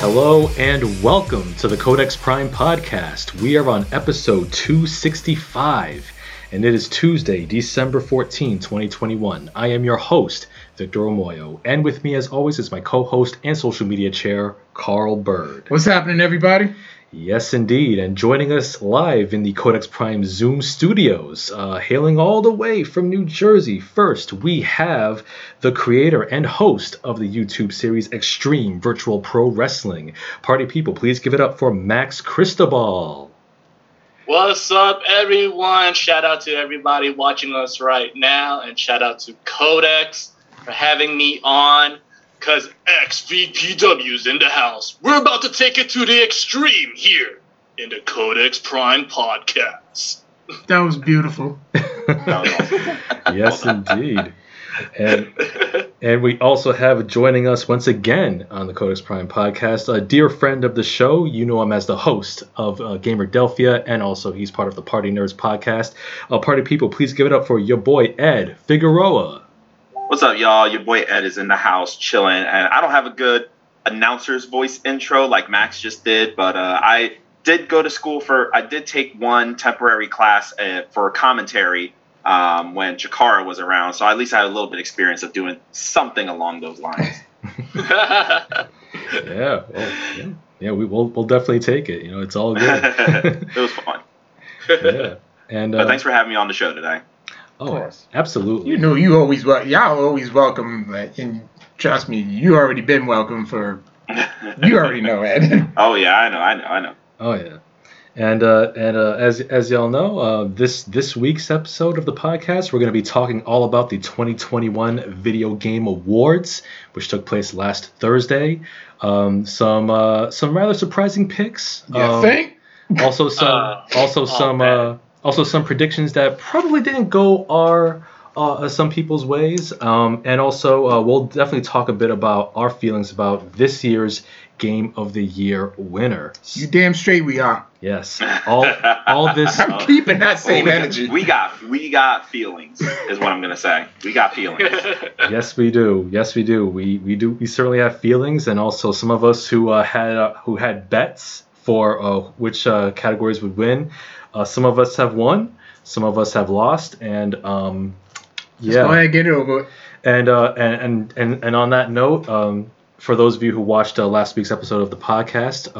Hello and welcome to the Codex Prime Podcast. We are on episode 265, and it is Tuesday, December 14, 2021. I am your host, Victor Omoyo, and with me as always is my co-host and social media chair, Carl Bird. What's happening, everybody? Yes, indeed. And joining us live in the Codex Prime Zoom studios, hailing all the way from New Jersey. First, we have the creator and host of the YouTube series Extreme Virtual Pro Wrestling. Party people, please give it up for Max Cristobal. What's up, everyone? Shout out to everybody watching us right now. And shout out to Codex for having me on. Because XVPW's in the house. We're about to take it to the extreme here in the Codex Prime Podcast. That was beautiful. Yes, indeed. And we also have joining us once again on the Codex Prime Podcast, a dear friend of the show. You know him as the host of Gamer Delphia, and also he's part of the Party Nerds Podcast. Party people, please give it up for your boy, Ed Figueroa. What's up, y'all? Your boy Ed is in the house chilling, and I don't have a good announcer's voice intro like Max just did, but I did go to school for, I did take one temporary class for commentary when Giancarlo was around, so at least I had a little bit of experience of doing something along those lines. Yeah, we'll definitely take it. You know, it's all good. It was fun. Yeah, and but thanks for having me on the show today. Oh, absolutely. You know, y'all always welcome, and trust me, you already been welcome for, you already know, Ed. Oh, yeah, I know. Oh, yeah. And as y'all know, this week's episode of the podcast, we're going to be talking all about the 2021 Video Game Awards, which took place last Thursday. Some rather surprising picks. You think? Also, some predictions that probably didn't go our some people's ways, and also we'll definitely talk a bit about our feelings about this year's Game of the Year winner. You damn straight we are. Yes, all this. I'm keeping that same energy. We got feelings, is what I'm gonna say. We got feelings. Yes, we do. We do. We certainly have feelings, and also some of us who had bets for which categories would win. Some of us have won, some of us have lost, and yeah. Just go ahead and get over it. And on that note, for those of you who watched last week's episode of the podcast,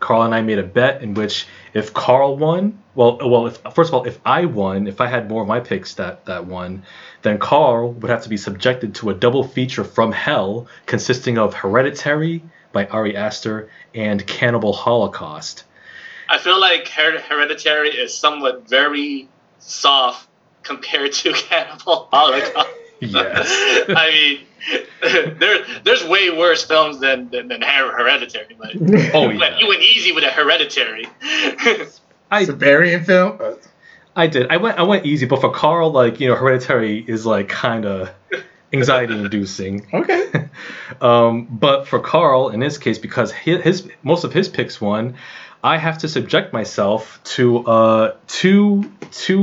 Carl and I made a bet in which if Carl won, if I won, if I had more of my picks that won, then Carl would have to be subjected to a double feature from hell consisting of Hereditary by Ari Aster and Cannibal Holocaust. I feel like Hereditary is somewhat very soft compared to Cannibal Holocaust. Yes. I mean, there's way worse films than Hereditary. But, you went easy with a Hereditary. It's a variant film. I did. I went easy, but for Carl, Hereditary is kind of anxiety-inducing. Okay. But for Carl, in this case, because his most of his picks won, I have to subject myself to two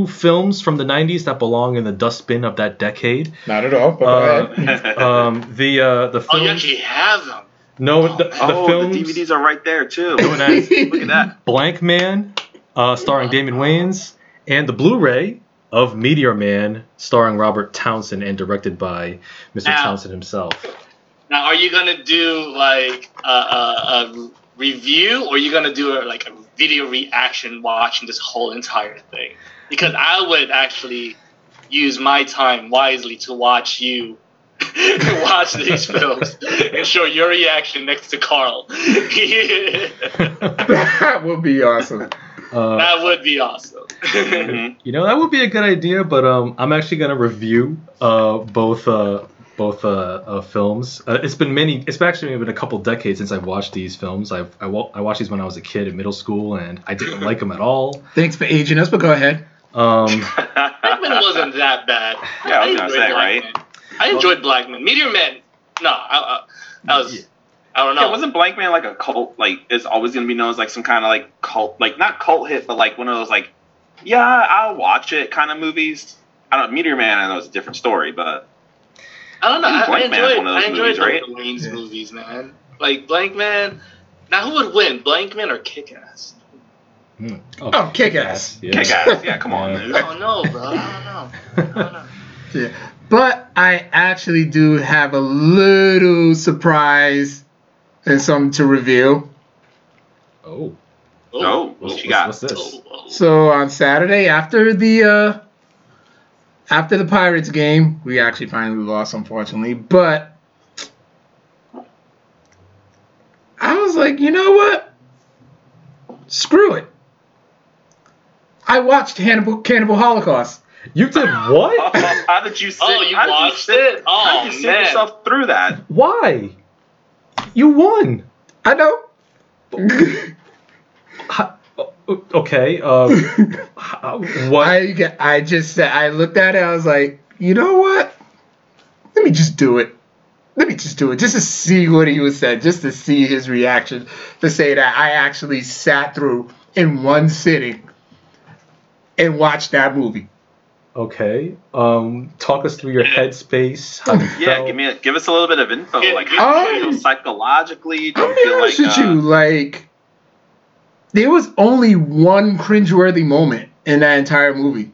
films from the 90s that belong in the dustbin of that decade. Not at all. The film. Oh, you actually have them. No, the films. The DVDs are right there too. Look at that. Blankman, starring Damon Wayans, and the Blu-ray of Meteor Man, starring Robert Townsend and directed by Mr. Townsend himself. Now, are you gonna do a review, or are you gonna do a video reaction watching this whole entire thing? Because I would actually use my time wisely to watch you watch these films and show your reaction next to Carl. That would be awesome. That would be awesome. You know, that would be a good idea, but I'm actually gonna review both films. It's actually been a couple decades since I've watched these films. I watched these when I was a kid in middle school, and I didn't like them at all. Thanks for aging us, but go ahead. Blankman wasn't that bad. Yeah, I was gonna say, right? I enjoyed Blankman. Meteor Man, no, I was. Yeah. I don't know. Yeah, wasn't Blankman a cult? It's always gonna be known as some kind of cult, not cult hit, but one of those yeah, I'll watch it kind of movies. I don't know. Meteor Man, I know, it's a different story, but. I don't know. I enjoyed the Wayans movies, man. Blankman, Now, who would win, Blankman or Kick-Ass? Oh, Kick-Ass. Yes. Kick-Ass. Yeah, come on, dude. Oh, no, bro. I don't know. Yeah. But I actually do have a little surprise and something to reveal. Oh. Oh, what you got? What's this? So on Saturday after the Pirates game, we actually finally lost, unfortunately. But I was like, you know what? Screw it. I watched Cannibal Holocaust. You did what? How did you sit? Oh, you watched it? Oh, how did you sit yourself through that? Why? You won. I know. Okay. What? I just said, I looked at it. I was like, you know what? Let me just do it. Just to see what he was saying. Just to see his reaction. To say that I actually sat through in one sitting and watched that movie. Okay. Talk us through your headspace. Yeah, give us a little bit of info. Like, how do you feel psychologically? Do you feel like you like? There was only one cringeworthy moment in that entire movie.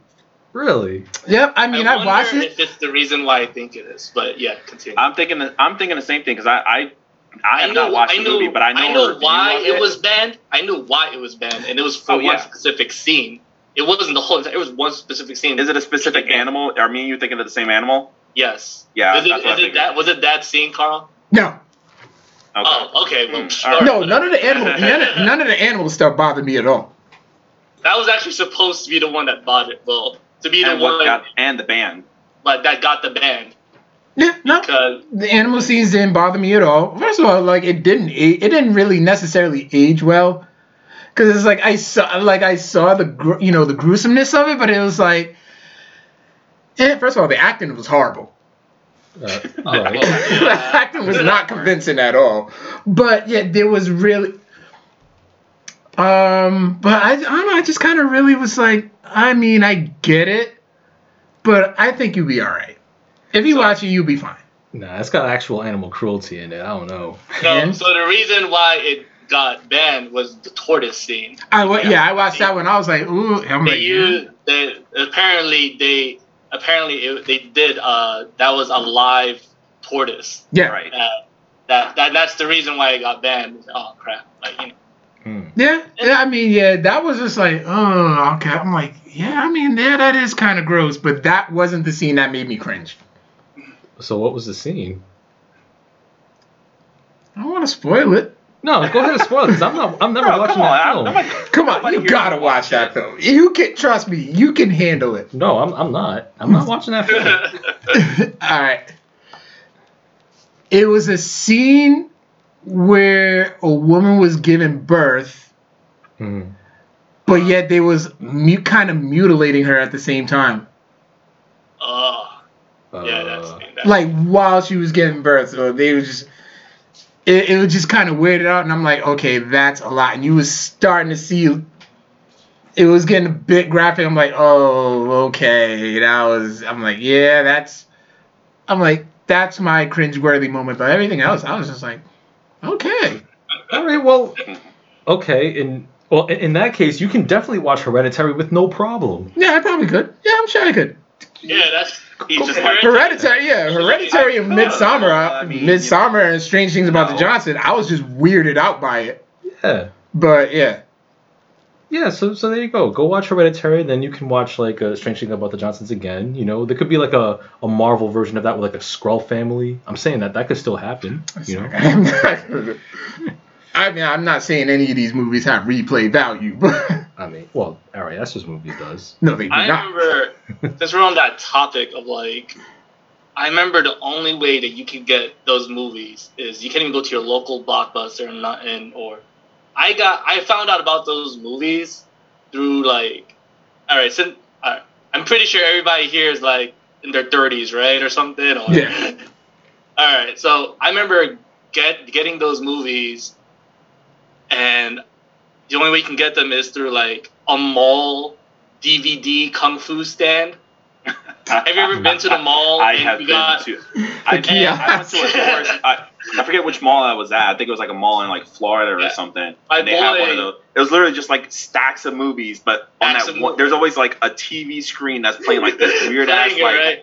Really? Yep. I mean, I watched it. If it's the reason why I think it is, but yeah, continue. I'm thinking the same thing because I have not watched the movie, but I know why it was banned. I knew why it was banned, and it was for one specific scene. It wasn't the whole. It was one specific scene. Is it a specific animal? Are me and you thinking of the same animal? Yes. Yeah. Was it that scene, Carl? No. Okay. Oh, okay. Well, sure. No, none of the animal stuff bothered me at all. That was actually supposed to be the one that bothered. Well, to be and the one and the ban, but that got the ban. Yeah, no. The animal scenes didn't bother me at all. First of all, like it didn't really necessarily age well, because it's like I saw the gruesomeness of it, but it was like, first of all, the acting was horrible. Right. The acting was not convincing at all, but yeah, there was really. But I don't know. I just kind of really was like, I mean, I get it, but I think you'll be all right. If you watch it, you'll be fine. Nah, it's got actual animal cruelty in it. I don't know. So the reason why it got banned was the tortoise scene. I watched that one. I was like, ooh. They did. That was a live tortoise. Yeah, right. That's the reason why it got banned. Oh crap! Like, you know. Yeah. I mean, yeah. That was just like, oh, okay. I'm like, yeah. I mean, yeah. That is kind of gross, but that wasn't the scene that made me cringe. So what was the scene? I don't want to spoil it. No, go ahead and spoil it. Because I'm never watching that film. Come on, you gotta watch that film. You can trust me. You can handle it. No, I'm not watching that film. All right. It was a scene where a woman was giving birth, but yet they was kind of mutilating her at the same time. Oh. Yeah, that's like while she was giving birth, so they were just. It was just kind of weirded out, and I'm like, okay, that's a lot. And you was starting to see it was getting a bit graphic. I'm like, oh, okay, that was. I'm like, yeah, that's. I'm like, that's my cringeworthy moment. But everything else, I was just like, okay, all right, well, okay. And well, in that case, you can definitely watch Hereditary with no problem. Yeah, I probably could. Yeah, I'm sure I could. Yeah, that's. Hereditary and Midsommar and Strange Things About the Johnson. I was just weirded out by it. Yeah. But yeah. Yeah, so there you go. Go watch Hereditary, then you can watch like Strange Things About the Johnsons again. You know, there could be like a Marvel version of that with like a Skrull family. I'm saying that could still happen. You know? I mean, I'm not saying any of these movies have replay value, but. I mean, well, all right, that's what movies does. No, they do not. I remember, since we're on that topic of like, I remember the only way that you can get those movies is you can't even go to your local Blockbuster and nothing. Or I found out about those movies through like, I'm pretty sure everybody here is like in their 30s, right, or something. Or, yeah. All right, so I remember getting those movies, and. The only way you can get them is through, like, a mall DVD kung fu stand. Have you ever been to the mall? I have been to. I went to a horse. I forget which mall I was at. I think it was like a mall in like Florida or something. And they had one of those. It was literally just like stacks of movies, but on that one, there's always like a TV screen that's playing like this weird ass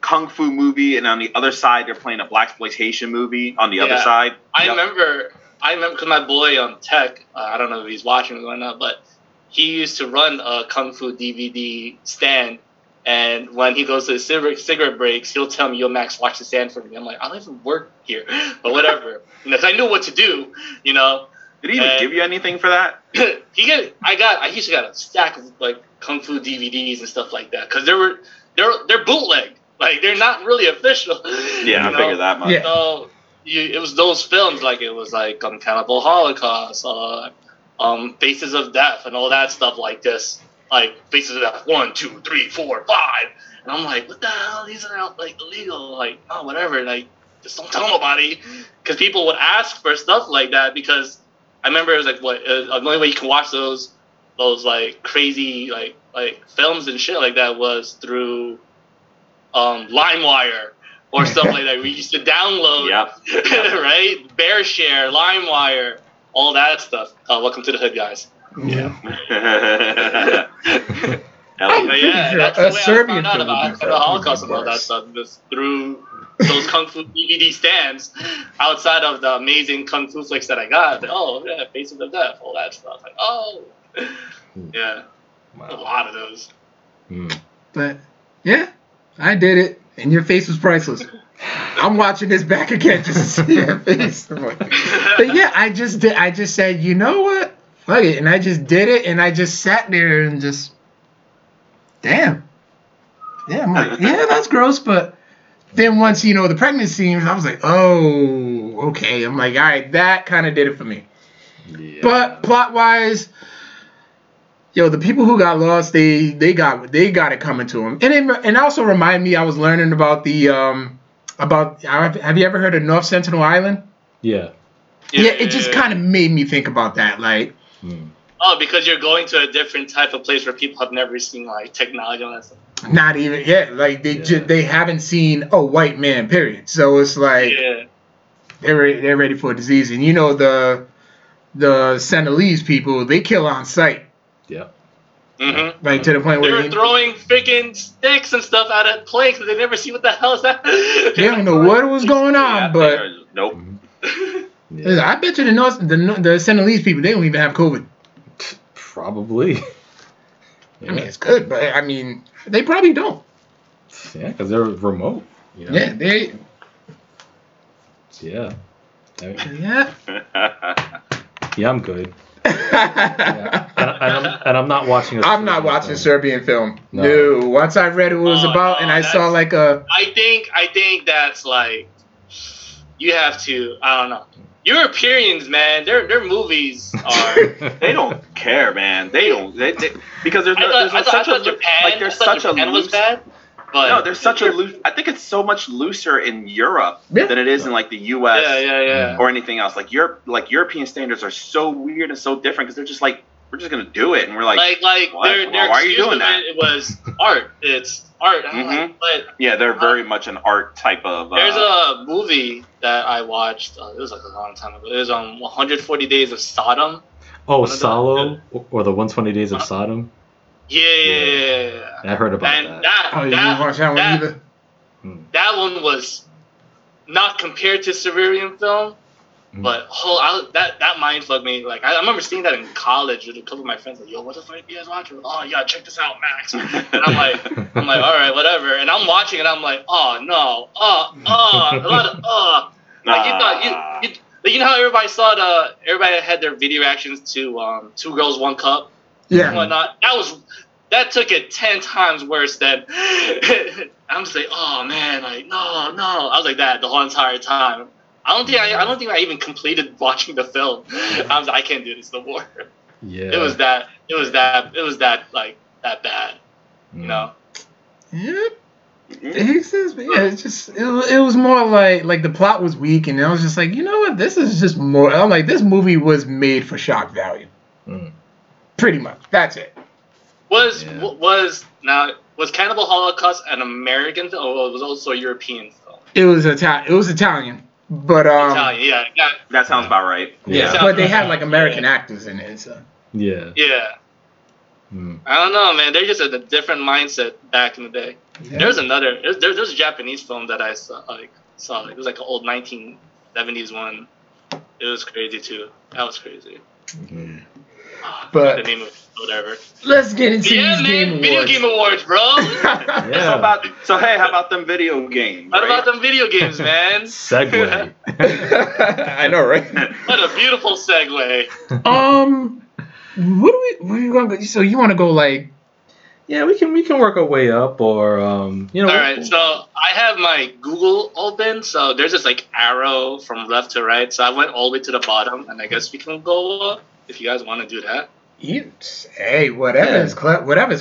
kung fu movie, and on the other side they're playing a blaxploitation movie. On the other side, I remember because my boy on tech, I don't know if he's watching or not, but he used to run a kung fu DVD stand. And when he goes to his cigarette breaks, he'll tell me, "Yo, Max, watch the stand for me." I'm like, "I don't even work here," but whatever. Because I knew what to do, you know. Did he even give you anything for that? I used to got a stack of like kung fu DVDs and stuff like that because they're bootleg, like they're not really official. Yeah, I figured that much. Yeah. So it was those films, like it was like Cannibal Holocaust, Faces of Death, and all that stuff like this. Like, faces of that 1, 2, 3, 4, 5. And I'm like, what the hell? These are out, like, illegal. Like, oh, whatever. Like, just don't tell nobody. Because people would ask for stuff like that because I remember it was like, the only way you can watch those like, crazy, like films and shit like that was through LimeWire or stuff like that. We used to download, right? BearShare, LimeWire, all that stuff. Welcome to the hood, guys. Yeah. That's the way Serbian I found out about the Holocaust and all that stuff, just through those kung fu DVD stands outside of the amazing kung fu flicks that I got. Faces of Death, all that stuff. Like, a lot of those. But yeah, I did it, and your face was priceless. I'm watching this back again just to see your face. Like, but yeah, I just said, you know what? Fuck it, and I just did it, and I just sat there and just, damn. Yeah, I'm like, yeah, that's gross, but then once, you know, the pregnancy scenes, I was like, oh, okay. I'm like, all right, that kind of did it for me. Yeah. But plot-wise, yo, the people who got lost, they got it coming to them. And also remind me, I was learning about have you ever heard of North Sentinel Island? Yeah. Yeah, it just kind of made me think about that, like. Oh, because you're going to a different type of place where people have never seen like technology and stuff. Not even yet. Like they haven't seen a white man. Period. So it's like they're ready for a disease, and you know the Senegalese people, they kill on sight. Yeah. Mm-hmm. Like to the point where they're throwing freaking sticks and stuff out of planes because they never see what the hell is that. They don't know what was going on, but nope. Yeah. I bet you the Senegalese people, they don't even have COVID. Probably. Yeah. I mean, it's good, but I mean, they probably don't. Yeah, because they're remote. You know? Yeah, they. Yeah. Yeah. Yeah, I'm good. Yeah. And I'm not watching. Serbian film. No. Once I read what it was about, and I saw like a. I think that's like. You have to. I don't know. Europeans, man, their movies are. They don't care, man. They don't. They because there's such a loose. I think it's so much looser in Europe than it is in like the U.S. Or anything else. Like European standards are so weird and so different because they're just like, we're just gonna do it, and we're like why are you doing that? It was art. It's art. Mm-hmm. They're very much an art type of. There's a movie that I watched. It was like a long time ago. It was 140 Days of Sodom. Oh, Solo or the 120 Days of Sodom. Yeah. I heard about that. That one was not compared to Serbian film. But that mind fucked me. Like I remember seeing that in college with a couple of my friends. Like, yo, what the fuck are you guys watching? Oh yeah, check this out, Max. And I'm like, all right, whatever. And I'm watching, and I'm like, oh no, a lot of Like you thought you know how everybody saw everybody had their video reactions to Two Girls One Cup, and whatnot. That took it 10 times worse than. I'm just like, oh man, like no. I was like that the whole entire time. I don't think I even completed watching the film. I was like, I can't do this no more. Yeah. It was that like that bad. You know? Yeah. He says, but yeah, it's just it was more like the plot was weak, and I was just like, you know what, this is just more. I'm like, this movie was made for shock value. Pretty much. That's it. Was Cannibal Holocaust an American film, or was it also a European film? It was Italian. But Italian, yeah, that sounds about right. Yeah, but they had like American actors in it. So. Yeah. Yeah. I don't know, man. They're just at a different mindset back in the day. Yeah. There's another. There's a Japanese film that I saw. It was like an old 1970s one. It was crazy too. That was crazy. Mm-hmm. But the name of whatever. Let's get into these game awards. Video game awards, bro. How about them video games? Right? How about them video games, man? Segue. I know, right? What a beautiful segue. What are we gonna go? So you want to go like? Yeah, we can work our way up, or All right, so I have my Google open, so there's this like arrow from left to right. So I went all the way to the bottom, and I guess we can go up. If you guys want to do that, whatever's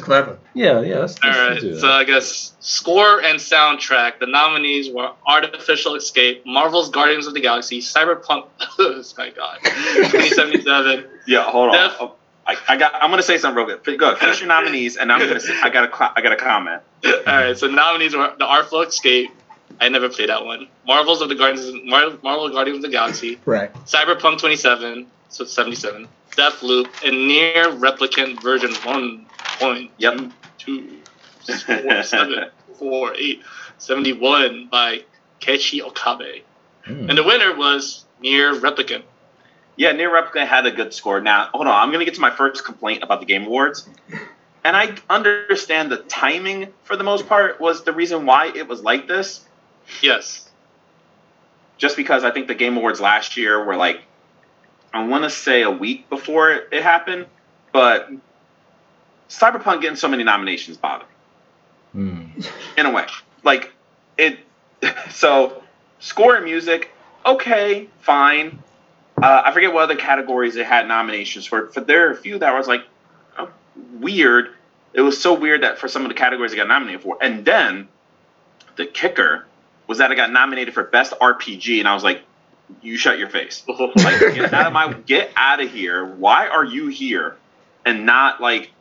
clever. Yeah. Let's do that. So I guess score and soundtrack. The nominees were Artificial Escape, Marvel's Guardians of the Galaxy, Cyberpunk. Oh my God, 2077. Yeah, hold on. I'm gonna say something real good. Go ahead, finish your nominees, and I'm gonna say I got a comment. All right. So nominees were the Artful Escape. I never played that one. Marvel Guardians of the Galaxy. Right. Cyberpunk 2077. Deathloop, and Nier Replicant version 1.2, yep. 2, 4, 7, 4, 8, 71 by Keiichi Okabe. And the winner was Nier Replicant. Yeah, Nier Replicant had a good score. Now, hold on, I'm going to get to my first complaint about the Game Awards. And I understand the timing, for the most part, was the reason why it was like this. Yes. Just because I think the Game Awards last year were like, I want to say a week before it happened, but Cyberpunk getting so many nominations bothered me. In a way. Like, it. So, score and music, okay, fine. I forget what other categories they had nominations for. But there are a few that was like, oh, weird. It was so weird that for some of the categories they got nominated for. And then the kicker was that it got nominated for Best RPG, and I was like, you shut your face. Like, get out of here. Why are you here? And not like,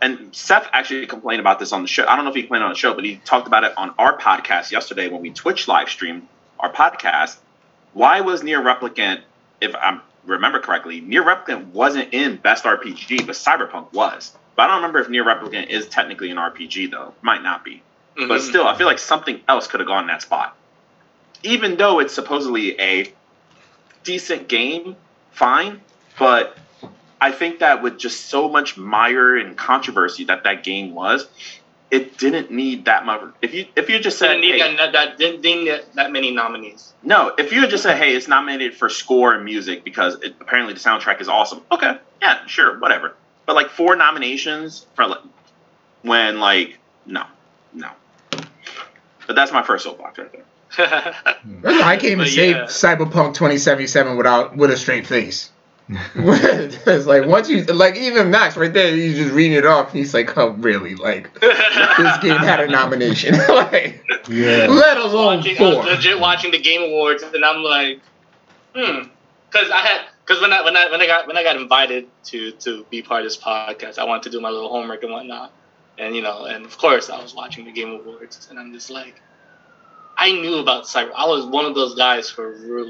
and Seth actually complained about this on the show. I don't know if he complained on the show, but he talked about it on our podcast yesterday when we Twitch live streamed our podcast. Why was Nier Replicant, if I remember correctly, Nier Replicant wasn't in Best RPG, but Cyberpunk was. But I don't remember if Nier Replicant is technically an RPG, though. Might not be. Mm-hmm. But still, I feel like something else could have gone in that spot. Even though it's supposedly a decent game, fine, but I think that with just so much mire and controversy that game was, it didn't need that much. If you just said, didn't need that many nominees. No, if you just said, hey, it's nominated for score and music because apparently the soundtrack is awesome. Okay, yeah, sure, whatever. But like 4 nominations for no. But that's my first soapbox right there. I can't even say Cyberpunk 2077 with a straight face. It's like once you even Max right there, he's just reading it off. And he's like, oh really? Like this game had a nomination. Let alone 4. I was legit watching the Game Awards, and I'm like, because when I got invited to be part of this podcast, I wanted to do my little homework and whatnot, and and of course I was watching the Game Awards, and I'm just like. I knew about Cyberpunk. I was one of those guys who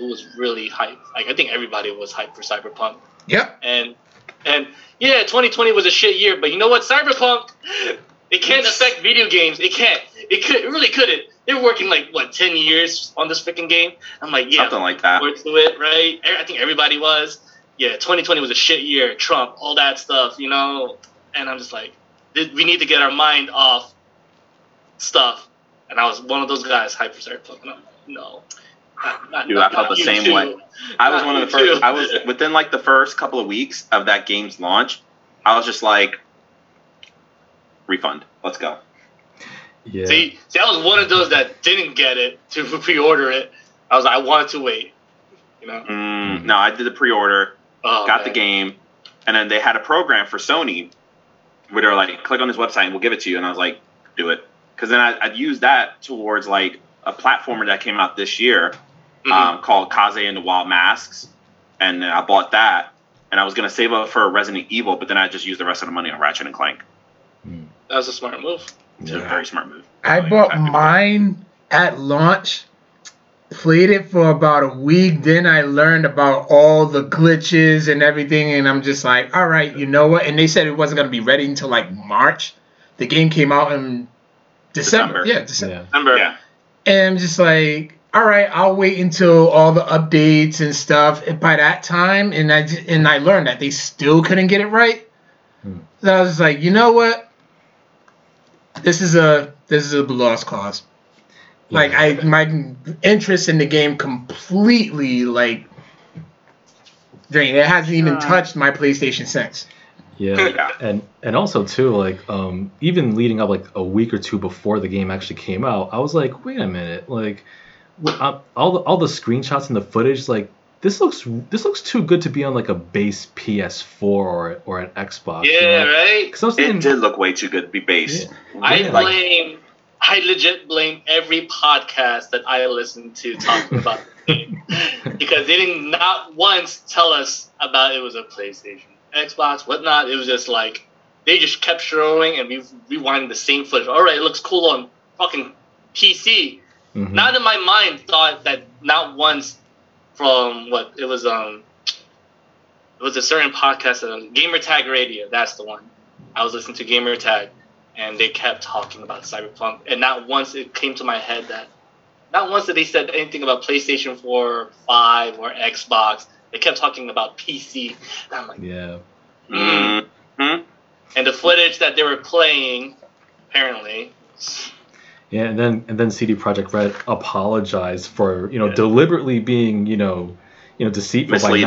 was really hyped. Like I think everybody was hyped for Cyberpunk. Yep. And yeah, 2020 was a shit year, but you know what? Cyberpunk, it can't affect video games. It can't. It really couldn't. They were working 10 years on this freaking game. I'm like, yeah, something like that. Forward to it, right? I think everybody was. Yeah, 2020 was a shit year. Trump, all that stuff, And I'm just like, we need to get our mind off stuff. And I was one of those guys, hyper Cyberpunk. I felt the same way. I was one of the first. I was within the first couple of weeks of that game's launch. I was just like, refund. Let's go. Yeah. See, I was one of those that didn't get it to pre-order it. I was like, I wanted to wait. No, I did the pre-order, the game, and then they had a program for Sony where they're like, click on this website and we'll give it to you. And I was like, do it. Because then I'd use that towards, a platformer that came out this year called Kaze and the Wild Masks. And then I bought that. And I was going to save up for Resident Evil, but then I just used the rest of the money on Ratchet and Clank. That was a smart move. It's a very smart move. I bought mine at launch. played it for about a week. Then I learned about all the glitches and everything, and I'm just like, all right, you know what? And they said it wasn't going to be ready until like March. The game came out in December. December. And I'm just like, all right, I'll wait until all the updates and stuff. And by that time, and I learned that they still couldn't get it right. So I was just like, you know what? This is a lost cause. Like my interest in the game completely drained. It hasn't even touched my PlayStation 6. Yeah, and also too, even leading up a week or two before the game actually came out, I was like, wait a minute, all the screenshots and the footage, this looks too good to be on a base PS4 or an Xbox. Yeah, right. It did look way too good to be base. Yeah. I legit blame every podcast that I listen to talking about the game because they did not once tell us about it was a PlayStation, Xbox, whatnot. It was just they just kept showing and rewinding the same footage. All right, it looks cool on fucking PC. Mm-hmm. Not in my mind thought that not once from it was a certain podcast, Gamer Tag Radio. That's the one I was listening to, Gamer Tag, and they kept talking about Cyberpunk, and not once it came to my head that not once did they said anything about PlayStation 4, 5, or Xbox. They kept talking about PC. And I'm like, yeah. Mm-hmm. And the footage that they were playing, apparently. Yeah, and then CD Projekt Red apologized for deliberately being deceitful, misleading.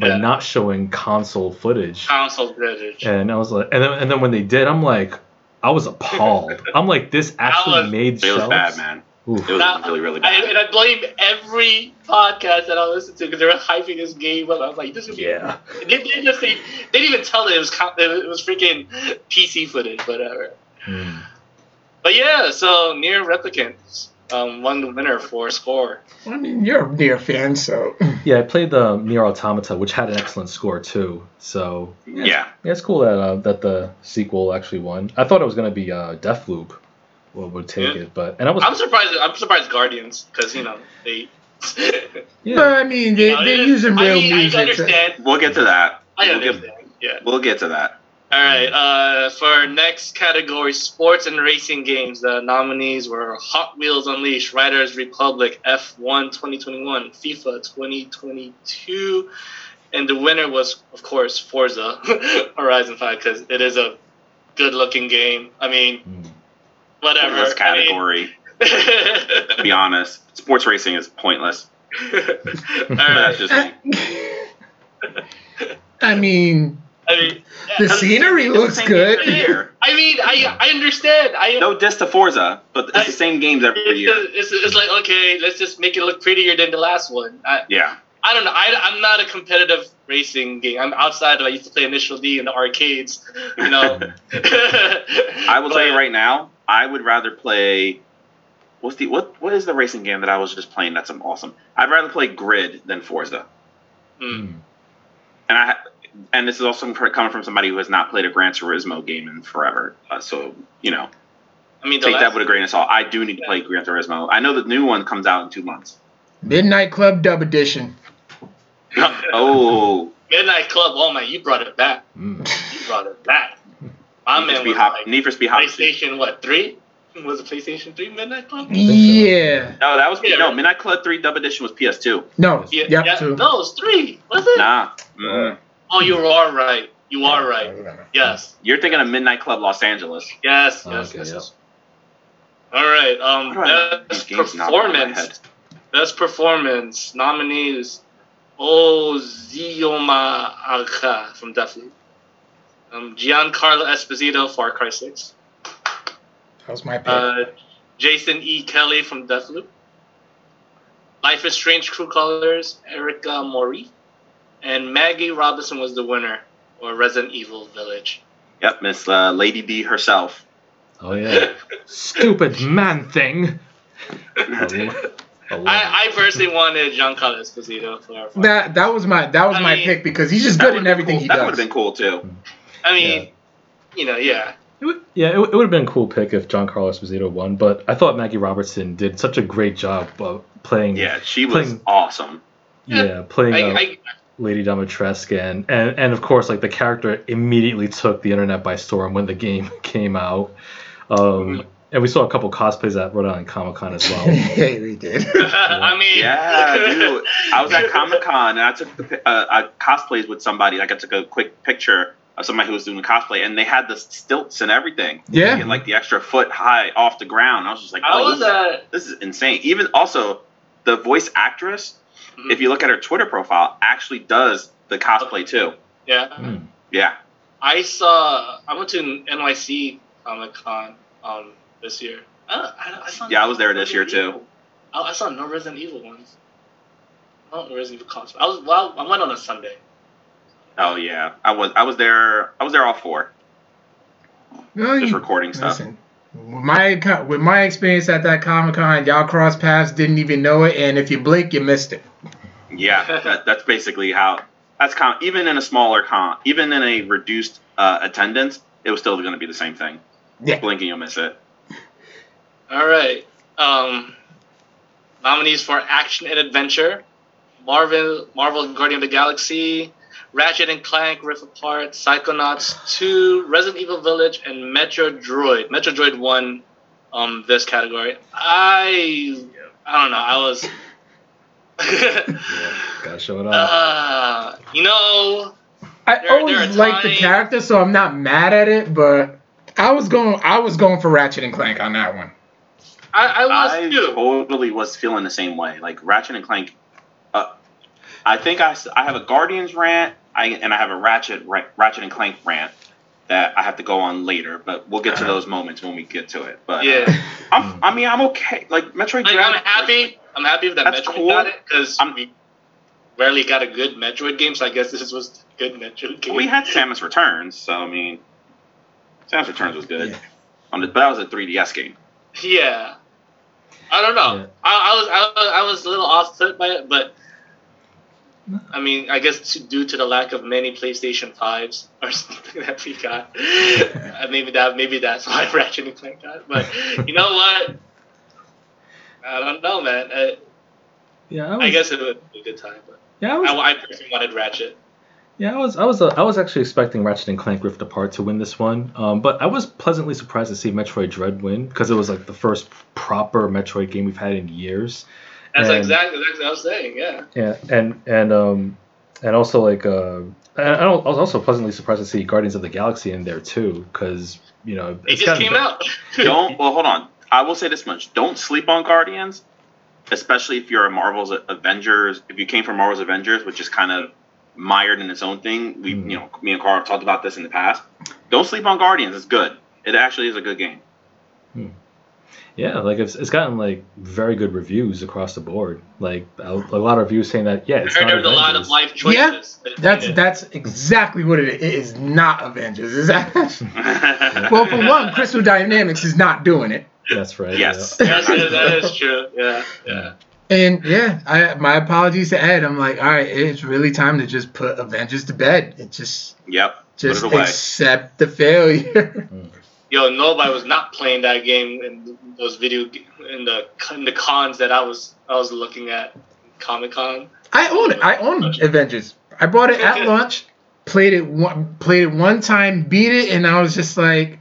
By not showing console footage. And I was like, and then when they did, I'm like, I was appalled. I'm like, this actually made shelves. It was bad, man. Oof. It was really, really bad. And I blame every podcast that I listened to because they were hyping this game up. I was like, this would be... Yeah. They didn't even tell that it was freaking PC footage, whatever. Mm. But yeah, so Nier Replicant won the winner for score. I mean, you're a Nier fan, so... Yeah, I played the Nier Automata, which had an excellent score, too. So, yeah it's cool that the sequel actually won. I thought it was going to be Deathloop. Would take it, but and I'm surprised Guardians, because they. Yeah, but, I mean they're using real music. I understand. We'll get to that. We'll get to that. All right. For our next category, sports and racing games. The nominees were Hot Wheels Unleashed, Riders Republic, F1 2021, FIFA 2022, and the winner was, of course, Forza Horizon 5 because it is a good-looking game. I mean. Mm. Whatever. Pointless category. To be honest, sports racing is pointless. That's just me. I mean, the scenery looks good. I understand. No diss to Forza, but it's the same games every year. It's like, okay, let's just make it look prettier than the last one. I don't know. I'm not a competitive racing game. I'm outside of. I used to play Initial D in the arcades. I will tell you right now. I would rather play. What is the racing game that I was just playing? That's awesome. I'd rather play Grid than Forza. Mm. And this is also coming from somebody who has not played a Gran Turismo game in forever. Take that with a grain of salt. I do need to play Gran Turismo. I know the new one comes out in 2 months. Midnight Club Dub Edition. Oh. Midnight Club. Oh man, you brought it back. Need for Speed Hop. PlayStation, what, 3? Was it PlayStation 3 Midnight Club? Yeah. No, that was... Yeah, no, right. Midnight Club 3 Dub Edition was PS2. No. It was 3. Was it? Nah. Mm. Oh, you are right. You are right. Yes. You're thinking of Midnight Club Los Angeles. Yes. Oh, yes. Okay, yes. All right. Best performance. Nominees. Oziyoma Aka from Deathloop. Giancarlo Esposito, Far Cry 6. That was my pick. Jason E. Kelly from Deathloop. Life is Strange crew colors, Erica Mori. And Maggie Robinson was the winner, or Resident Evil Village. Yep, Miss Lady D herself. Oh, yeah. Stupid man thing. I personally wanted Giancarlo Esposito for that was my pick because he's just good in everything he does. That would have been cool, too. I mean, It would have been a cool pick if Giancarlo Esposito won, but I thought Maggie Robertson did such a great job of playing. Yeah, she was awesome. Yeah, playing Lady Dimitrescu, and of course, like, the character immediately took the internet by storm when the game came out. And we saw a couple cosplays at Rhode Island Comic-Con as well. Yeah, we did. Yeah. I mean, yeah, dude. I was at Comic-Con and I took I cosplays with somebody. Like, I took a quick picture of somebody who was doing the cosplay, and they had the stilts and everything. Yeah, and like the extra foot high off the ground. I was just like, this is insane. Even also, the voice actress, if you look at her Twitter profile, actually does the cosplay too. Yeah, yeah. I went to an NYC Comic-Con this year. I was there this year too. I saw no Resident Evil ones. Not Resident Evil cosplay. I went on a Sunday. Oh yeah, I was there all four. Really? Just recording stuff. Listen, with my experience at that Comic-Con, y'all crossed paths, didn't even know it, and if you blink, you missed it. Yeah, that's basically how. That's even in a smaller con, even in a reduced attendance, it was still going to be the same thing. Yeah, blink and you'll miss it. All right. Nominees for action and adventure: Marvel Guardians of the Galaxy, Ratchet and Clank Rift Apart, Psychonauts 2, Resident Evil Village, and Metroid Dread. Metroid Dread won this category. I don't know. I was... Yeah, gotta show it off. I always liked the character, so I'm not mad at it, but I was going for Ratchet and Clank on that one. I totally was feeling the same way. Like, Ratchet and Clank... I think I have a Guardians rant, and I have a Ratchet and Clank rant that I have to go on later, but we'll get to those moments when we get to it. But yeah, I'm okay. Like, Metroid Dread, I'm happy. I'm happy that Metroid got it, because we rarely got a good Metroid game, so I guess this was a good Metroid game. We had Samus Returns, so I mean, Samus Returns was good, but that was a 3DS game. Yeah, I don't know. Yeah. I was a little off put by it, but. I mean, I guess due to the lack of many PlayStation 5s or something that we got, maybe that's why Ratchet and Clank got. But you know what? I don't know, man. I guess it would be a good time. But I personally wanted Ratchet. Yeah, I was actually expecting Ratchet and Clank Rift Apart to win this one, but I was pleasantly surprised to see Metroid Dread win, because it was like the first proper Metroid game we've had in years. That's exactly what I was saying. Yeah. Yeah, and also like I was also pleasantly surprised to see Guardians of the Galaxy in there too, because it just came out. Hold on. I will say this much: don't sleep on Guardians, especially if you're a Marvel's Avengers. If you came from Marvel's Avengers, which is kind of mired in its own thing, we me and Carl have talked about this in the past. Don't sleep on Guardians. It's good. It actually is a good game. Yeah, like it's gotten like very good reviews across the board. Like a lot of reviews saying that it's not Avengers. There's a lot of life choices. Yeah, that's exactly what it is. It is not Avengers. Is that? Well, for one, Crystal Dynamics is not doing it. That's right. Yes, yeah. That is true. Yeah, yeah. And my apologies to Ed. I'm like, all right, it's really time to just put Avengers to bed. It just put it away. Accept the failure. Yo, nobody was not playing that game in those video in the cons that I was looking at Comic-Con. I own Avengers. I bought it at launch, played it one time, beat it, and I was just like,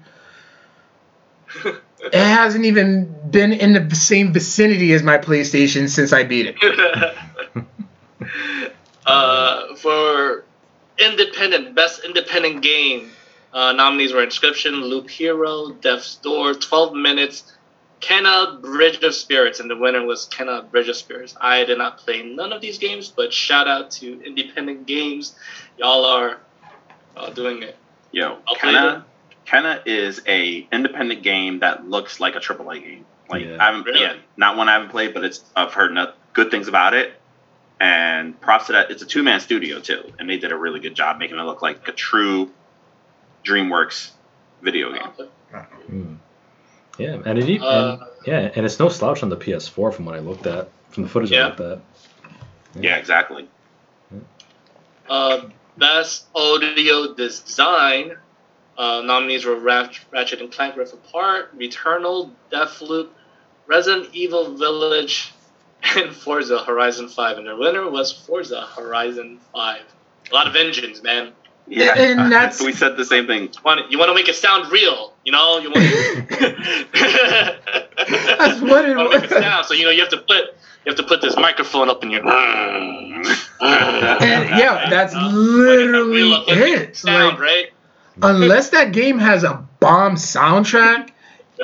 it hasn't even been in the same vicinity as my PlayStation since I beat it. For best independent game. Nominees were Inscription, Loop Hero, Death's Door, 12 Minutes, Kenna Bridge of Spirits, and the winner was Kenna Bridge of Spirits. I did not play none of these games, but shout out to independent games. Y'all are doing it. Yo, Kenna is a independent game that looks like a AAA game. Like not one I haven't played, but I've heard good things about it. And props to that. It's a two-man studio too, and they did a really good job making it look like a true DreamWorks video game. Yeah, and and it's no slouch on the PS4 from what I looked at, from the footage I looked at. Yeah, exactly. Best audio design Nominees were Ratchet and Clank Rift Apart, Returnal, Deathloop, Resident Evil Village, and Forza Horizon 5. And their winner was Forza Horizon 5. A lot of engines, man. Yeah, and that's... we said the same thing. You want to make it sound real, you know? You want to... That's what it was. So, you know, you have to put this microphone up in your... and, yeah, that's literally it. Sound, like, right? Unless that game has a bomb soundtrack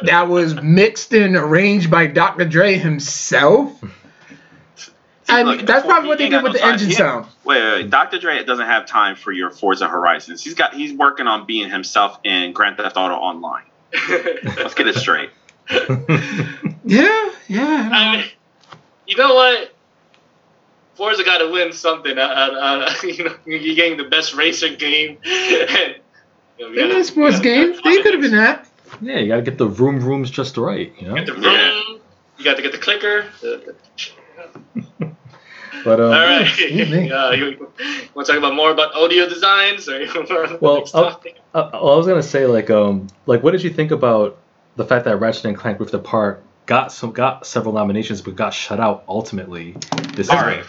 that was mixed and arranged by Dr. Dre himself... I mean, that's probably what they did with the engine sound. Wait, Dr. Dre doesn't have time for your Forza Horizons. He's working on being himself in Grand Theft Auto Online. Let's get it straight. Yeah. I mean, you know what? Forza got to win something. You know, you're getting the best racer game. And, you know, they're not sports games. They could have been that. Yeah, you got to get the vroom-vrooms just right. You know? Get the vroom. Yeah. You got to get the clicker. But, all right. You want to talk about more about audio designs? Or well, I was gonna say like what did you think about the fact that Ratchet and Clank Rift Apart got several nominations but got shut out ultimately? Go ahead.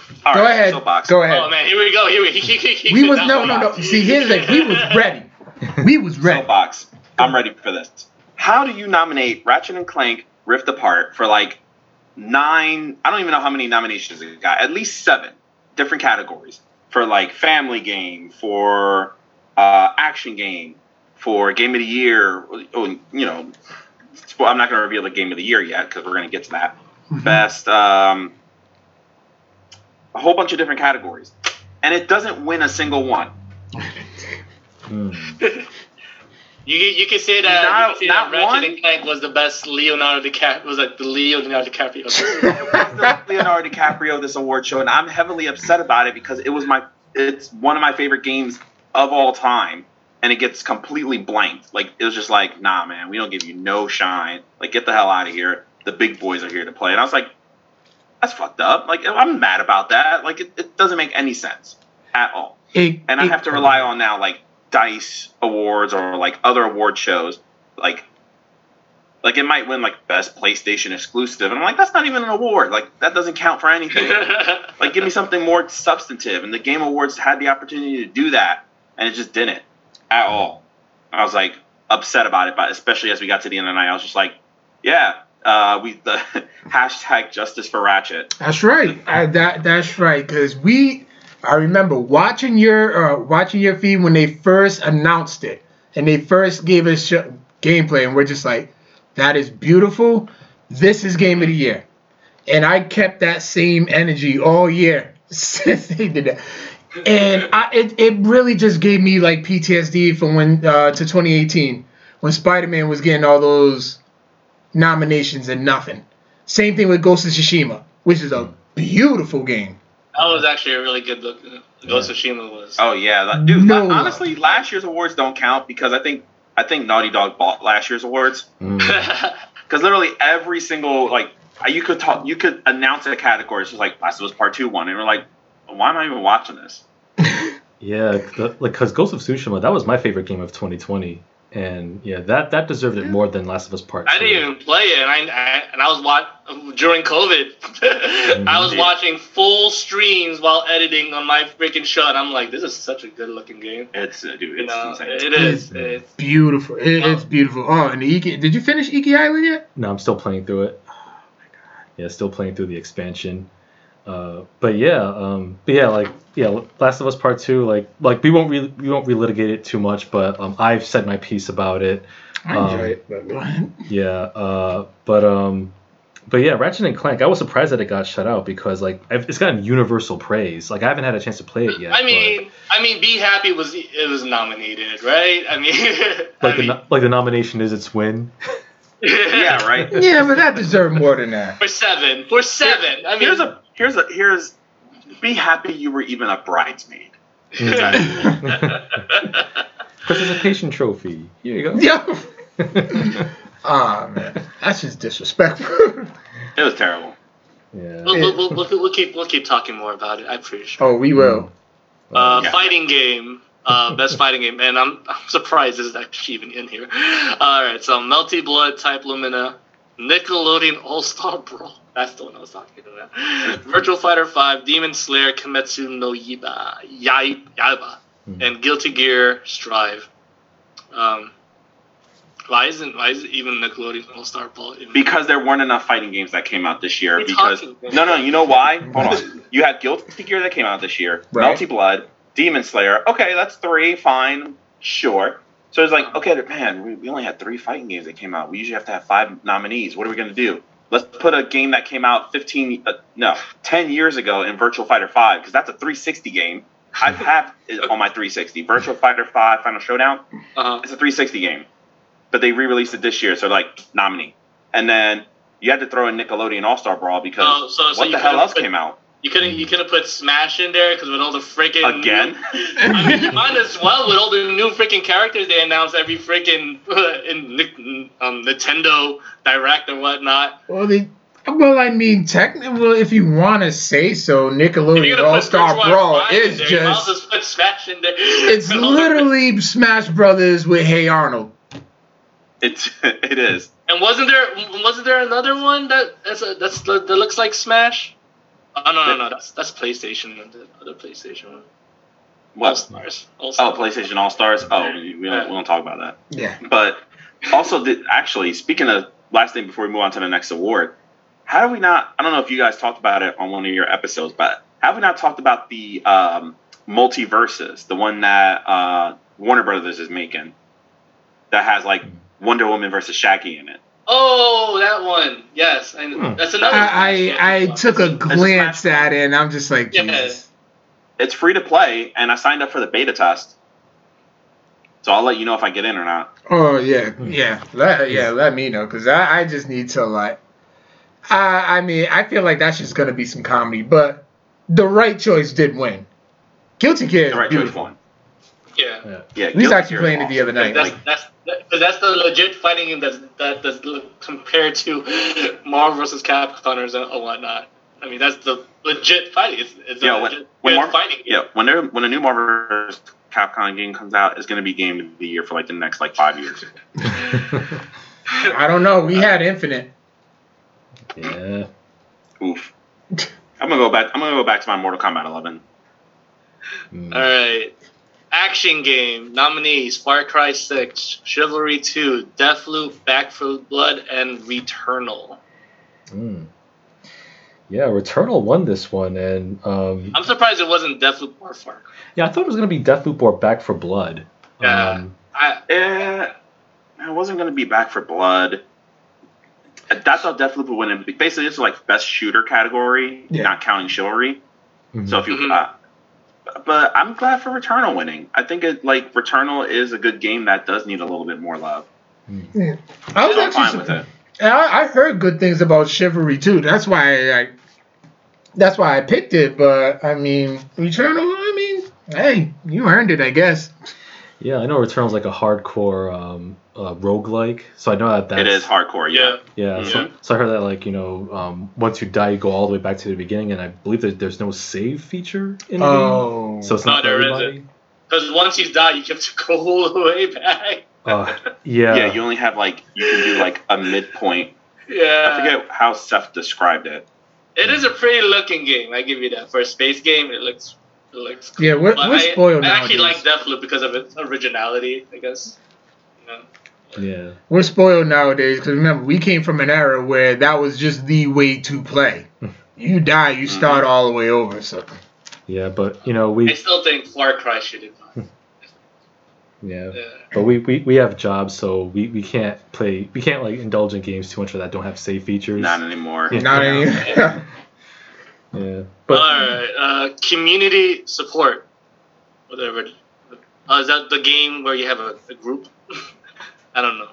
Oh man, here we go. No. See, here's like we was ready. Soapbox. I'm ready for this. How do you nominate Ratchet and Clank Rift Apart for like? 9, I don't even know how many nominations it got. At least 7 different categories for like family game, for action game, for game of the year. Oh, you know, I'm not going to reveal the game of the year yet because we're going to get to that. Best, a whole bunch of different categories, and it doesn't win a single one. You can say that, Ratchet and Clank was the best Leonardo DiCaprio. Was like the Leonardo DiCaprio. It was the Leonardo DiCaprio of this award show, and I'm heavily upset about it because it's one of my favorite games of all time, and it gets completely blanked. Like it was just like, nah, man, we don't give you no shine. Like get the hell out of here. The big boys are here to play, and I was like, that's fucked up. Like I'm mad about that. Like it doesn't make any sense at all, and I have to rely on now like. DICE awards or like other award shows, like it might win like best PlayStation exclusive, and I'm like, that's not even an award. Like that doesn't count for anything. Like give me something more substantive. And the Game Awards had the opportunity to do that, and it just didn't at all. I was like upset about it, but especially as we got to the end of the night, I was just like, yeah, the hashtag justice for Ratchet. That's right. That's right, because I remember watching your feed when they first announced it, and they first gave us gameplay, and we're just like, that is beautiful. This is Game of the Year. And I kept that same energy all year since they did that. And it really just gave me like PTSD from when to 2018, when Spider-Man was getting all those nominations and nothing. Same thing with Ghost of Tsushima, which is a beautiful game. That was actually a really good look. Ghost of Tsushima was. Oh yeah, dude. No. Honestly, last year's awards don't count because I think Naughty Dog bought last year's awards. Because literally every single like you could announce a category. It's just like Last of Us Part 2 won, and we're like, why am I even watching this? Yeah, because Ghost of Tsushima, that was my favorite game of 2020, and yeah, that deserved it more than Last of Us Part 2. I didn't even play it, and I was watching. During COVID, I was watching full streams while editing on my freaking show, and I'm like, "This is such a good-looking game." It's dude, it's insane. It is. It's beautiful. It's beautiful. Oh, and did you finish Iki Island yet? No, I'm still playing through it. Oh my god. Yeah, still playing through the expansion. Last of Us Part 2. Like we won't relitigate it too much, but I've said my piece about it. I enjoy it, but yeah. But yeah, Ratchet and Clank, I was surprised that it got shut out because like it's gotten universal praise. Like I haven't had a chance to play it yet. I mean, Be Happy was nominated, right? I mean, the nomination is its win. Yeah, right. Yeah, but that deserved more than that. For seven. Here, I mean, here's Be Happy you were even a bridesmaid. Participation trophy. Here you go. Yeah. Ah, man, that's just disrespectful. It was terrible. Yeah. We'll keep talking more about it. I'm pretty sure. Oh, we will. Fighting game. Best fighting game, and I'm surprised this is actually even in here. All right, so Melty Blood, Type Lumina, Nickelodeon All-Star Brawl. That's the one I was talking about. Virtua Fighter 5, Demon Slayer, Kimetsu no Yaiba, and Guilty Gear Strive. Why isn't even Nickelodeon All-Star Brawl? Because there weren't enough fighting games that came out this year. You know why? Hold on. You had Guilty Gear that came out this year. Right. Melty Blood. Demon Slayer. Okay, that's three. Fine. Sure. So it's like, okay, man, we only had three fighting games that came out. We usually have to have five nominees. What are we going to do? Let's put a game that came out 10 years ago in Virtua Fighter 5, because that's a 360 game. I've had it on my 360. Virtua Fighter 5 Final Showdown, It's a 360 game. But they re-released it this year, so like, nominee. And then you had to throw in Nickelodeon All-Star Brawl, because what the hell else came out? You could have put Smash in there, because with all the freaking... Again? I mean, you might as well, with all the new freaking characters they announce every freaking Nintendo Direct and whatnot. Well, if you want to say so, Nickelodeon All-Star Brawl is just... You might as well put Smash in there. It's literally Smash Brothers with Hey Arnold. It is. And wasn't there another one that looks like Smash? Oh, no. That's PlayStation. The other PlayStation one. What? All-Stars. Oh, PlayStation All Stars. Oh, we don't talk about that. Yeah. But also, actually, speaking of last thing before we move on to the next award, how do we not? I don't know if you guys talked about it on one of your episodes, but have we not talked about the multiverses, the one that Warner Brothers is making that has like Wonder Woman versus Shaggy in it? Oh, that one. Yes. And that's another one. I took a glance at it, and I'm just like, Jesus. Yeah. It's free to play, and I signed up for the beta test. So I'll let you know if I get in or not. Oh, yeah. Yeah. Let me know, because I just need to, like... I mean, I feel like that's just going to be some comedy, but the right choice did win. Guilty Gear is beautiful. Choice won. Yeah. At least I actually playing it the other night. That's the legit fighting game that's compared to Marvel vs. Capcom and whatnot. I mean, that's the legit fighting. When a new Marvel vs. Capcom game comes out, it's going to be game of the year for like the next like 5 years. I don't know. We had Infinite. Yeah. Oof. I'm gonna go back to my Mortal Kombat 11. All right. Action game nominees: Far Cry 6, Chivalry 2, Deathloop, Back 4 Blood, and Returnal. Yeah, Returnal won this one, and I'm surprised it wasn't Deathloop or Far Cry. Yeah, I thought it was gonna be Deathloop or Back 4 Blood. Yeah, it wasn't gonna be Back 4 Blood. I thought Deathloop would win. Basically, it's like best shooter category, not counting Chivalry. Mm-hmm. So if you. But I'm glad for Returnal winning. I think Returnal is a good game that does need a little bit more love. Yeah. I'm fine with it. I heard good things about Chivalry too. That's why I picked it. But I mean, Returnal. I mean, hey, you earned it, I guess. Yeah, I know Returnal's like a hardcore roguelike, so I know that it is hardcore. Yeah. Yeah. Mm-hmm. So I heard that once you die, you go all the way back to the beginning, and I believe that there's no save feature in the game. So it's not there isn't. Because once you die, you have to go all the way back. Yeah, you only have you can do a midpoint. Yeah. I forget how Seth described it. It is a pretty looking game. I give you that. For a space game, it looks. Cool. Yeah, we're spoiled now. I actually like Deathloop because of its originality, I guess. Yeah. We're spoiled nowadays because remember, we came from an era where that was just the way to play. You die, you start all the way over. So. Yeah, but I still think Far Cry should have. Yeah, but we have jobs, so we can't indulge in games too much that don't have save features. Not anymore. Yeah. Not anymore. Yeah. But, all right. Community support. Whatever. Is that the game where you have a group? I don't know.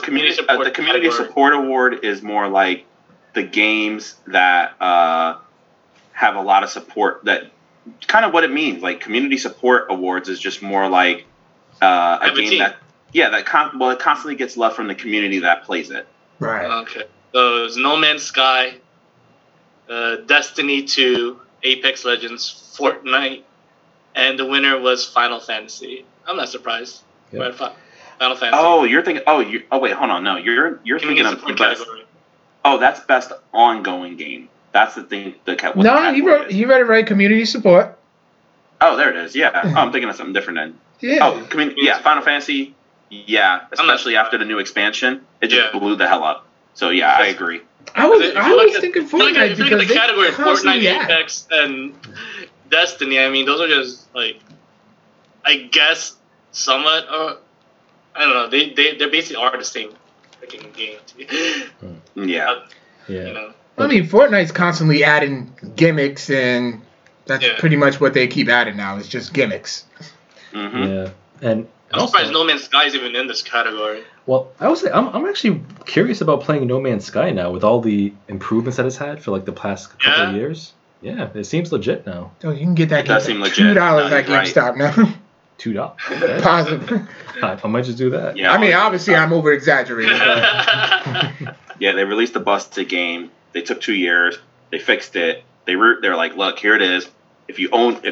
Community support? The community support award is more like the games that have a lot of support. That kind of what it means. Like community support awards is just more like a game that it constantly gets love from the community that plays it. Right. Okay. So it's No Man's Sky. Destiny 2, Apex Legends, Fortnite, and the winner was Final Fantasy. I'm not surprised. Yep. Final Fantasy. Oh, you're thinking. Oh, wait. Hold on. No, you're thinking of the best. Oh, that's best ongoing game. That's the thing. You read it right. Community support. Oh, there it is. Yeah. Oh, I'm thinking of something different then. Yeah. Oh, yeah. Final Fantasy. Yeah, especially after the new expansion, it just blew the hell up. So yeah, I agree. I was thinking Fortnite because the category Fortnite, Apex, and Destiny. I mean, those are just like, I guess, somewhat. I don't know. They basically are the same freaking game. Yeah. You know. I mean, Fortnite's constantly adding gimmicks, and that's pretty much what they keep adding now. It's just gimmicks. Mm-hmm. Yeah, and I'm surprised No Man's Sky is even in this category. Well, I would say I'm actually curious about playing No Man's Sky now with all the improvements that it's had for like the past couple of years. Yeah, it seems legit now. Oh, you can get that game for $2 at GameStop now. $2? Okay. Positive. I might just do that. Yeah, I mean, obviously, I'm over exaggerating. Yeah, they released the busted game. They took 2 years. They fixed it. They're like, look, here it is. If you've owned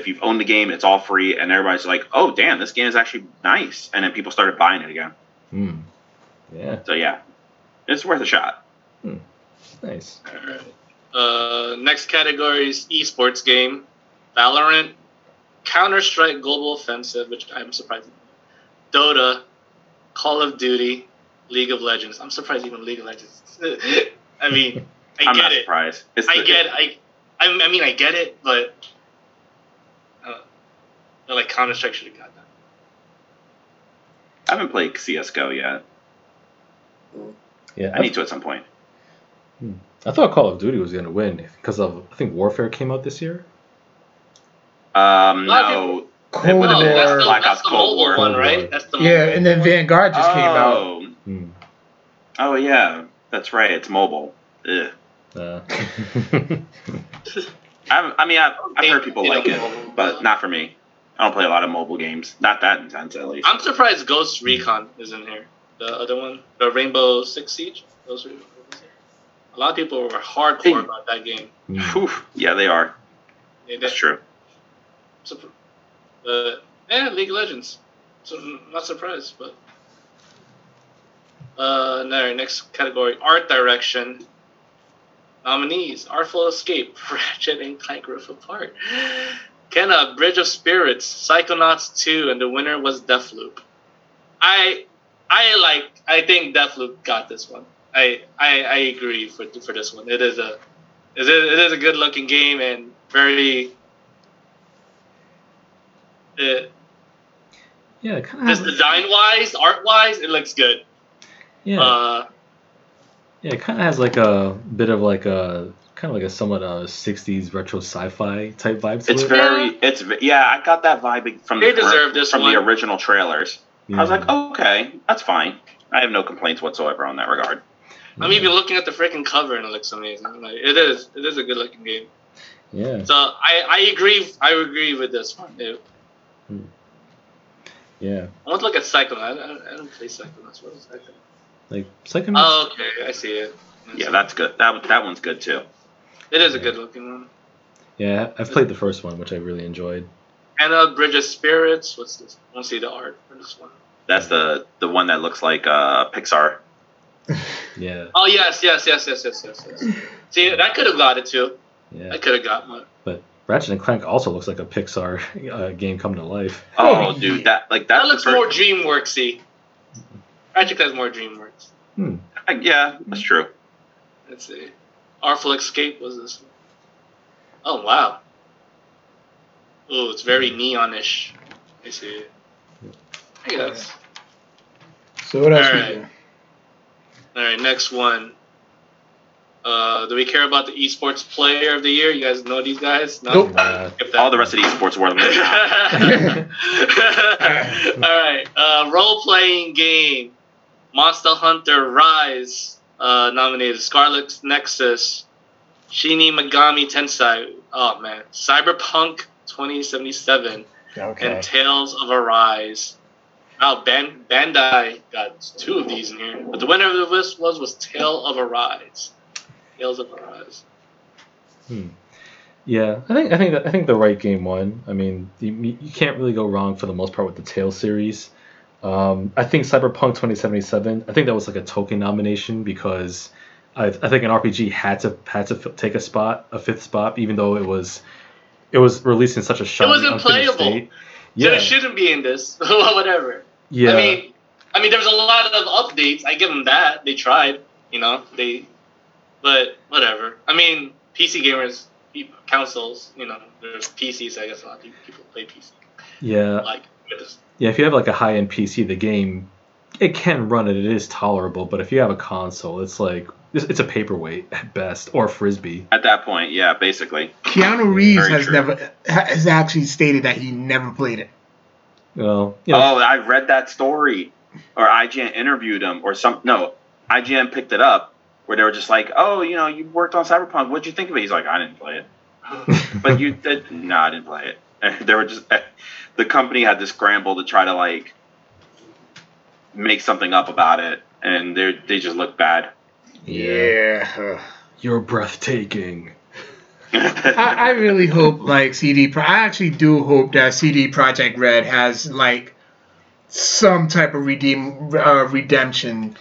the game, it's all free, and everybody's like, oh damn, this game is actually nice, and then people started buying it again. Mm. Yeah. So yeah, it's worth a shot. Mm. Nice. All right. Next category is esports game, Valorant, Counter-Strike Global Offensive, which I'm surprised, Dota, Call of Duty, League of Legends. I'm surprised even League of Legends. I mean, I'm not surprised. I get it, but. Like Counter-Strike should have got that. I haven't played CSGO yet. Yeah, I need to at some point. I thought Call of Duty was going to win because of, I think, Warfare came out this year. No. Cold War. That's the Cold War one, right? That's the mobile one. And then Vanguard just came out. Hmm. Oh, yeah. That's right. It's mobile. Ugh. I've heard people like it, but not for me. I don't play a lot of mobile games. Not that intense, at least. I'm surprised Ghost Recon is in here. The other one, the Rainbow Six Siege. Those are a lot of people were hardcore about that game. Yeah, they are. Yeah, that's true. League of Legends. So I'm not surprised, but next category, art direction. Nominees: Artful Escape, Ratchet and Clank Rift Apart, Kenna Bridge of Spirits, Psychonauts 2, and the winner was Deathloop. I think Deathloop got this one. I agree for this one. It is a good looking game and very. Just design wise, art wise, it looks good. Yeah. It kind of has like a bit of like a. Kind of like a somewhat 60s retro sci-fi type vibe to it. I got that vibe from the original trailers. Yeah. I was like, okay, that's fine. I have no complaints whatsoever on that regard. I'm even looking at the freaking cover and it looks amazing. I'm like, it is a good looking game. Yeah. So I agree with this one, dude. Hmm. Yeah. I want to look at Psychonauts. I don't play Psychonauts. What is Psychonauts? Like Psychonauts. Oh, okay, I see it. Yeah, that's good. That one's good too. It is a good-looking one. Yeah, I've played the first one, which I really enjoyed. And Bridge of Spirits. What's this? I want to see the art for this one. That's the one that looks like Pixar. Yeah. Oh, yes. See, that could have got it, too. Yeah. I could have got one. But Ratchet and Clank also looks like a Pixar game come to life. Oh, dude, that looks more DreamWorks-y. Ratchet and Clank's more DreamWorks. Hmm. Yeah, that's true. Let's see. Artful Escape was this one. Oh, wow. Oh, it's very neon-ish. I see. I guess. So what else we do? All right, next one. Do we care about the esports player of the year? You guys know these guys? No? Nope. All the rest of the esports were. All right. Role-playing game. Monster Hunter Rise. Nominated Scarlet Nexus, Shinji Megami Tensei, oh man, Cyberpunk 2077, and Tales of Arise. Wow, Bandai got two of these in here, but the winner of the list was Tales of Arise. Hmm. Yeah, I think the right game won. I mean, you can't really go wrong for the most part with the Tales series. I think Cyberpunk 2077. I think that was like a token nomination because I think an RPG had to take a fifth spot, even though it was released in such a shoddy, unfinished state. Yeah. So it shouldn't be in this. Whatever. Yeah. I mean, there was a lot of updates. I give them that. They tried. But whatever. I mean, PC gamers, consoles. There's PCs. I guess a lot of people play PC. Yeah. Yeah, if you have like a high-end PC, the game, it can run it. It is tolerable, but if you have a console, it's like it's a paperweight at best, or a frisbee. At that point, yeah, basically. Keanu Reeves has actually stated that he never played it. Well, I read that story, or IGN interviewed him, or some. No, IGN picked it up where they were just like, "Oh, you worked on Cyberpunk. What'd you think of it?" He's like, "I didn't play it," but you did. No, I didn't play it. They were just. The company had to scramble to try to make something up about it, and they just look bad. Yeah, you're breathtaking. I really hope I actually do hope that CD Projekt Red has some type of redemption.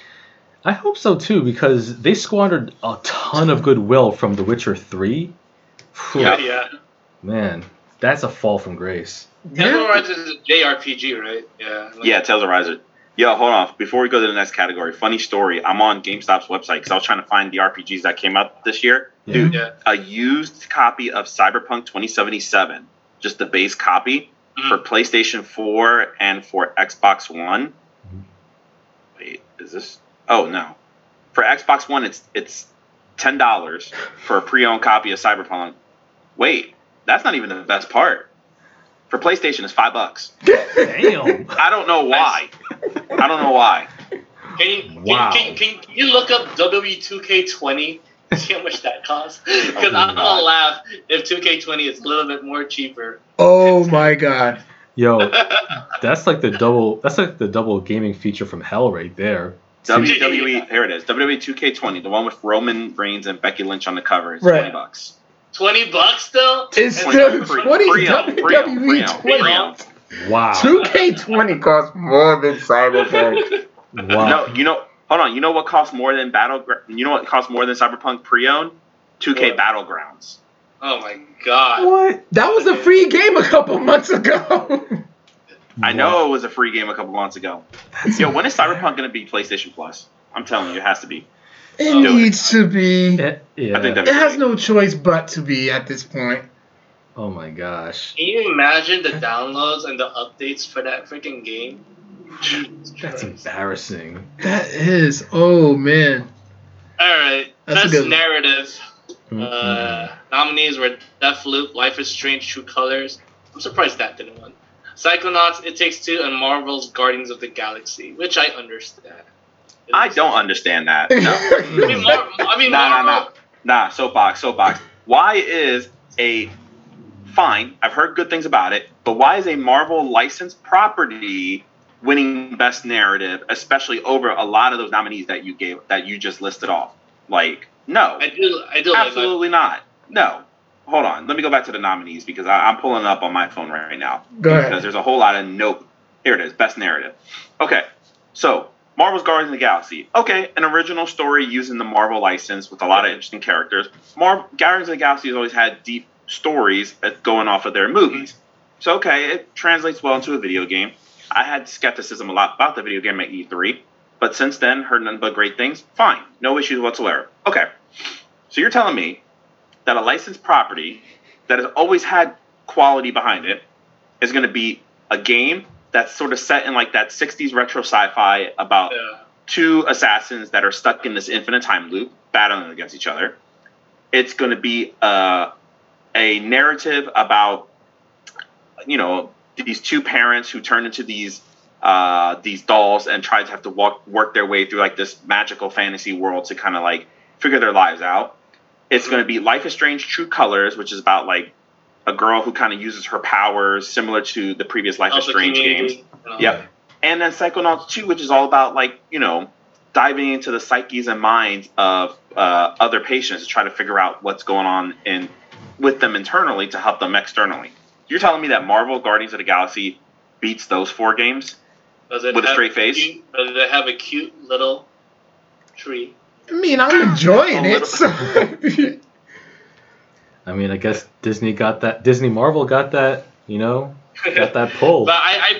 I hope so too, because they squandered a ton of goodwill from The Witcher 3. Yeah. Man, that's a fall from grace. Tales of Arise is a JRPG, right? Yeah. Yeah, Tales of Arise. Yo, hold on. Before we go to the next category, funny story. I'm on GameStop's website because I was trying to find the RPGs that came out this year. Yeah. Dude, a used copy of Cyberpunk 2077, just the base copy, for PlayStation 4 and for Xbox One. Wait, is this? Oh, no. For Xbox One, it's $10 for a pre-owned copy of Cyberpunk. Wait, that's not even the best part. For PlayStation, it's $5. Damn. I don't know why. Can you look up WWE 2K20 and see how much that costs? Because I'm gonna laugh if 2K20 is a little bit more cheaper. Oh my god. Yo, that's the double gaming feature from hell right there. WWE, here it is. WWE 2K20, the one with Roman Reigns and Becky Lynch on the cover, is right. $20. $20 still? It's still 20. WWE 20. Wow. 2K20 costs more than Cyberpunk. Wow. No, hold on. You know what costs more than Cyberpunk pre-owned? 2K Battlegrounds. Oh my god. What? That was a free game a couple months ago. I know it was a free game a couple months ago. Yo, when is Cyberpunk going to be PlayStation Plus? I'm telling you, it has to be. It needs to be. Yeah. I think it has no choice but to be at this point. Oh my gosh! Can you imagine the downloads and the updates for that freaking game? That's embarrassing. That is. Oh man. All right. Best narrative. Nominees were Deathloop, Life is Strange, True Colors. I'm surprised that didn't win. Psychonauts, It Takes Two, and Marvel's Guardians of the Galaxy, which I understand. I don't understand that. No. Nah. Soapbox. Why is a Fine, I've heard good things about it, but why is a Marvel licensed property winning Best Narrative, especially over a lot of those nominees that you just listed off? No. I do absolutely not. No. Hold on. Let me go back to the nominees because I'm pulling it up on my phone right now. Go ahead. Because there's a whole lot of nope. Here it is. Best Narrative. Okay. So, Marvel's Guardians of the Galaxy. Okay, an original story using the Marvel license with a lot of interesting characters. Guardians of the Galaxy has always had deep stories going off of their movies. So, okay, it translates well into a video game. I had skepticism a lot about the video game at E3, but since then, heard nothing but great things. Fine. No issues whatsoever. Okay. So you're telling me that a licensed property that has always had quality behind it is going to be a game that's sort of set in that 60s retro sci-fi about two assassins that are stuck in this infinite time loop battling against each other. It's going to be a narrative about, these two parents who turn into these dolls and try to have to work their way through this magical fantasy world to kind of figure their lives out. It's going to be Life is Strange: True Colors, which is about a girl who kind of uses her powers similar to the previous Life is Strange games. Yep. And then Psychonauts 2, which is all about diving into the psyches and minds of other patients to try to figure out what's going on in with them internally to help them externally. You're telling me that Marvel Guardians of the Galaxy beats those four games with a straight face? Does it have a cute little tree? I mean, I'm enjoying it. I mean, I guess Disney Marvel got that, you know, got that pull. But I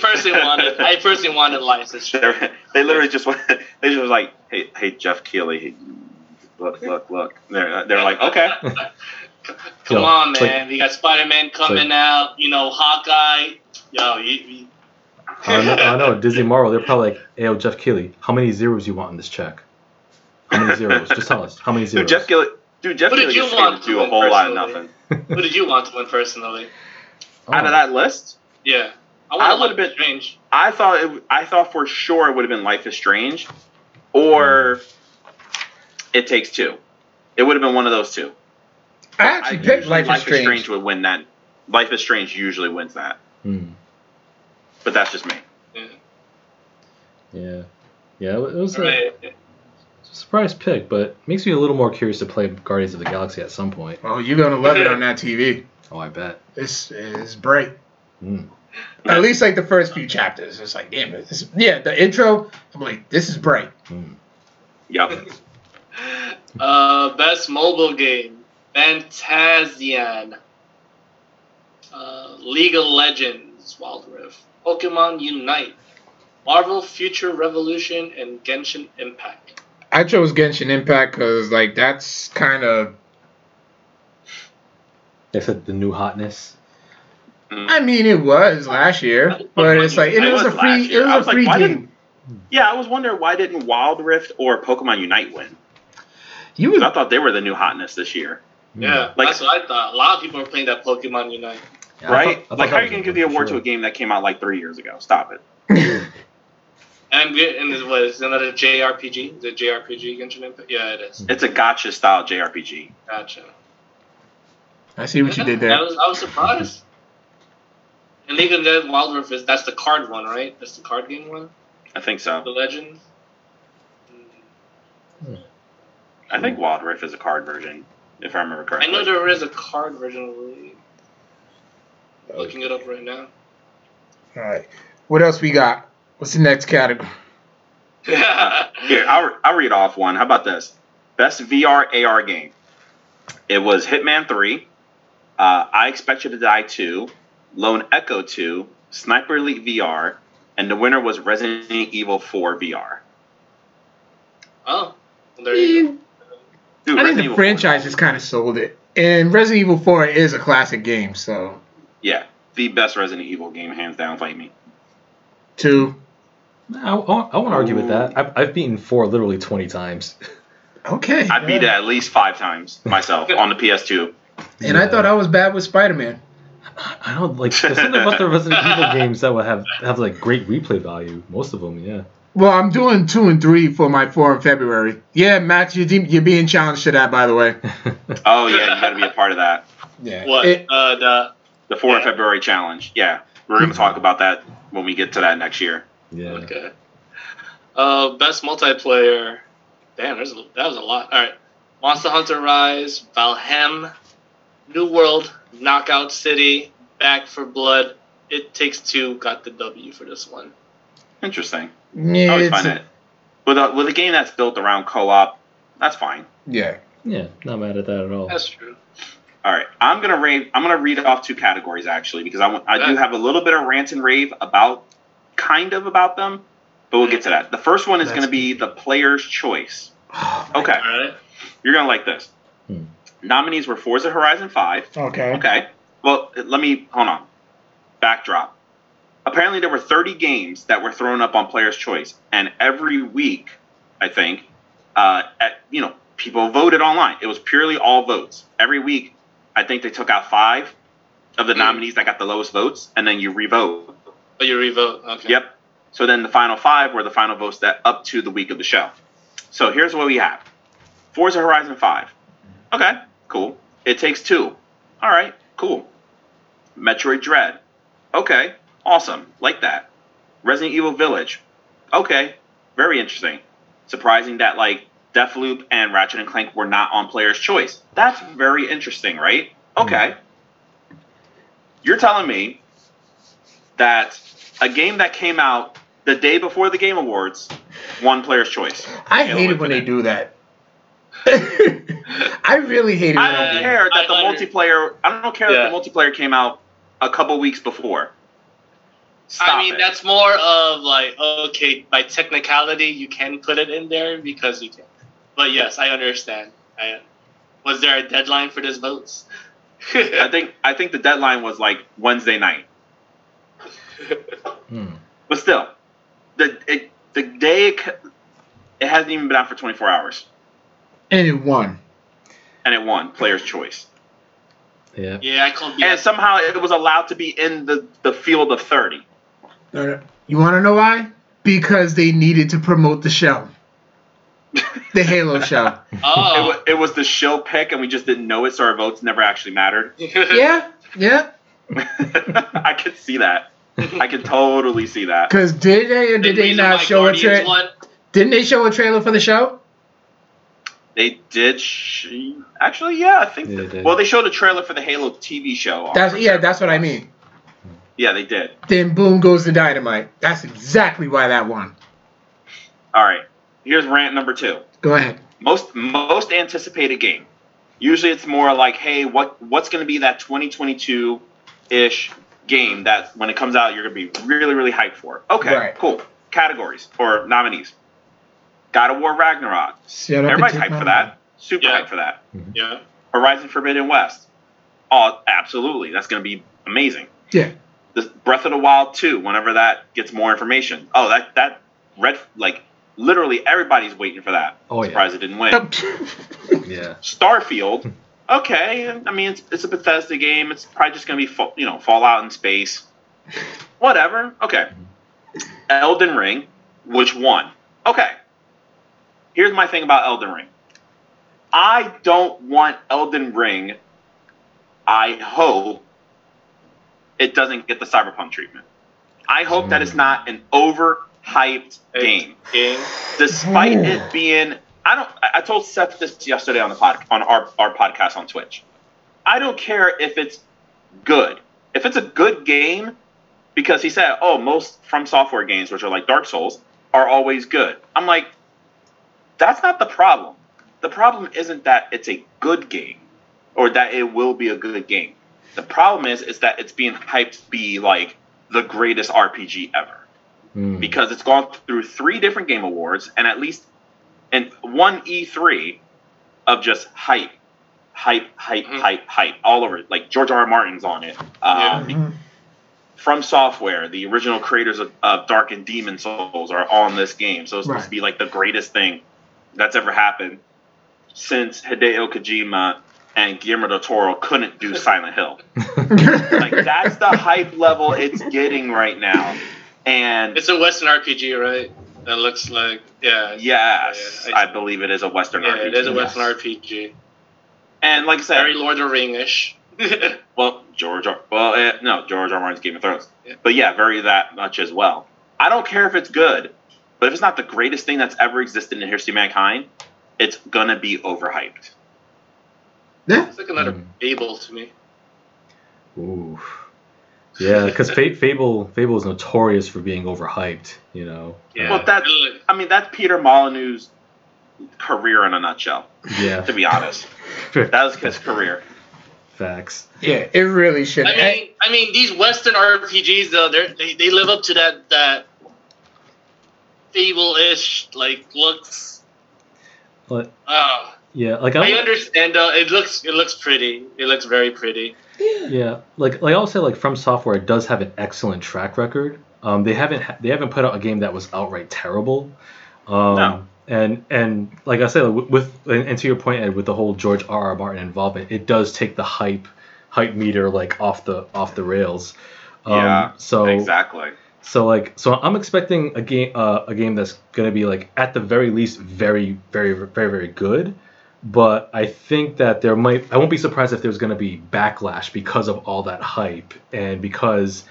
personally wanted license. They literally just went, they just was like, hey Jeff Keighley, look. They're like, okay. Come on, man. You got Spider-Man coming out, you know, Hawkeye. Yo, you I know, Disney Marvel, they're probably like, hey, yo, Jeff Keighley, how many zeros you want in this check? How many zeros? Just tell us. How many zeros? Dude, Jeff Keighley just came to do a whole lot of nothing. Who did you want to win personally? Out of that list? Yeah. I would have been Strange. I thought for sure it would have been Life is Strange or It Takes Two. It would have been one of those two. I actually picked Life is Strange. Life is Strange would win that. Life is Strange usually wins that. Mm. But that's just me. Yeah, it was a surprise pick, but makes me a little more curious to play Guardians of the Galaxy at some point. Oh, you're going to love it on that TV. Oh, I bet. This is bright. Mm. At least, like, the first few chapters. It's like, damn it. The intro, I'm like, this is bright. Mm. Yep. Best mobile game. Fantasian. League of Legends, Wild Rift, Pokemon Unite, Marvel Future Revolution, and Genshin Impact. I chose Genshin Impact because, like, that's kind of... Is it the new hotness? Mm. I mean, it was last year, but it's like, and it was a free game. Yeah, I was wondering why didn't Wild Rift or Pokemon Unite win? I thought they were the new hotness this year. Yeah, that's what I thought. A lot of people are playing that Pokemon Unite. Yeah, right? I thought how are you going to give the award to a game that came out like 3 years ago? Stop it. Is another JRPG? Is it JRPG Genshin Impact? Yeah, it is. It's a gacha style JRPG. Gotcha. I see what you did there. I was surprised. And League of Legends Wild Rift that's the card one, right? That's the card game one? I think so. The Legends? Hmm. I think Wild Rift is a card version, if I remember correctly. I know there is a card version of League. Okay. Looking it up right now. All right. What else we got? What's the next category? Here, I'll read off one. How about this? Best VR AR game. It was Hitman 3, I Expect You to Die 2, Lone Echo 2, Sniper Elite VR, and the winner was Resident Evil 4 VR. Oh, well, there you go. Dude, I think the franchise has kind of sold it. And Resident Evil 4 is a classic game, so... Yeah, the best Resident Evil game, hands down, fight me. 2. I won't argue with that. I've beaten 4 literally 20 times. Okay. I beat it at least 5 times myself on the PS2. And yeah. I thought I was bad with Spider-Man. I don't like... There's something about the Resident Evil games that would have like great replay value. Most of them, yeah. Well, I'm doing 2 and 3 for my 4 in February. Yeah, Max, you're being challenged to that, by the way. Oh, yeah, you got to be a part of that. Yeah. What? The 4 in February challenge. Yeah. We're going to talk about that when we get to that next year. Yeah. Okay. Best multiplayer. Damn, that was a lot. All right. Monster Hunter Rise, Valheim, New World, Knockout City, Back for Blood. It Takes Two got the W for this one. Interesting. Yeah, I always find it. With a game that's built around co-op, that's fine. Yeah. Yeah, not mad at that at all. That's true. All right, I'm gonna read off 2 categories actually because I do have a little bit of rant and rave about them, but we'll get to that. The first one is going to be the player's choice. Oh, okay, right. You're gonna like this. Nominees were Forza Horizon 5. Okay. Well, let me hold on. Backdrop. Apparently, there were 30 games that were thrown up on player's choice, and every week, I think, people voted online. It was purely all votes every week. I think they took out 5 of the nominees that got the lowest votes, and then you revote. Oh, you revote. Okay. Yep. So then the final 5 were the final votes that up to the week of the show. So here's what we have. Forza Horizon 5. Okay, cool. It Takes Two. All right, cool. Metroid Dread. Okay, awesome. Like that. Resident Evil Village. Okay, very interesting. Surprising that, like, Deathloop and Ratchet and Clank were not on player's choice. That's very interesting, right? Okay. You're telling me that a game that came out the day before the Game Awards won Player's Choice. I hate it when they do that. I really hate it. I don't care that the multiplayer came out a couple weeks before. That's more of like, okay, by technicality, you can put it in there because you can. But yes, I understand. Was there a deadline for these votes? I think the deadline was like Wednesday night. But still, the day it hasn't even been out for 24 hours. And it won. Player's Choice. Yeah. Yeah, I can't. And somehow it was allowed to be in the field of 30. You want to know why? Because they needed to promote the show. The Halo show. Oh. It was the show pick, and we just didn't know it, so our votes never actually mattered. Yeah. I could see that. I could totally see that. Because did they or did they not show a trailer? Didn't they show a trailer for the show? They did. Actually, yeah, I think. They showed a trailer for the Halo TV show. That's what I mean. Yeah, they did. Then boom goes the dynamite. That's exactly why that won. All right, here's rant number 2. Go ahead. Most anticipated game. Usually, it's more like, hey, what's going to be that 2022-ish game that when it comes out, you're going to be really, really hyped for. Okay, right. Cool. Categories or nominees. God of War Ragnarok. Everybody's hyped for that. Hyped for that. Mm-hmm. Yeah. Horizon Forbidden West. Oh, absolutely. That's going to be amazing. Yeah. This Breath of the Wild 2, whenever that gets more information. Oh, that red, like, literally everybody's waiting for that. Oh, surprised it didn't win. Yeah. Starfield. Okay. I mean, it's a Bethesda game. It's probably just going to be, Fallout in space. Whatever. Okay. Elden Ring, which won. Okay. Here's my thing about Elden Ring. I don't want Elden Ring. I hope it doesn't get the Cyberpunk treatment. I hope that it's not an overhyped game. Despite it being, I told Seth this yesterday on our podcast on Twitch. I don't care if it's good. If it's a good game, because he said, most From Software games, which are like Dark Souls, are always good. I'm like, that's not the problem. The problem isn't that it's a good game or that it will be a good game. The problem is that it's being hyped to be like the greatest RPG ever. Because it's gone through 3 different game awards and at least in one E3 of just hype all over it. Like George R. R. Martin's on it. From Software, the original creators of Dark and Demon Souls are on this game. So it's supposed to be like the greatest thing that's ever happened since Hideo Kojima and Guillermo del Toro couldn't do Silent Hill. Like that's the hype level it's getting right now. And it's a Western RPG, right? That looks like I believe it is a Western RPG. It is a Western RPG. And like I said, very Lord of the Ring-ish. George R. R. Martin's Game of Thrones. Yeah. But yeah, very that much as well. I don't care if it's good, but if it's not the greatest thing that's ever existed in history of mankind, it's going to be overhyped. It's like another Fable to me. Ooh. Yeah, because Fable is notorious for being overhyped, Yeah. Well, that's Peter Molyneux's career in a nutshell. Yeah. To be honest. That was his career. Facts. Yeah, it really should. I mean, these Western RPGs though, they live up to that Fable-ish like looks. But I understand though. It looks pretty. It looks very pretty. Yeah. Like I'll say, like From Software does have an excellent track record. They haven't put out a game that was outright terrible. No. And like I said, and to your point, Ed, with the whole George R. R. Martin involvement, it does take the hype meter like off the rails. So exactly. So I'm expecting a game that's gonna be like at the very least very very very very good. But I think that I won't be surprised if there's gonna be backlash because of all that hype and because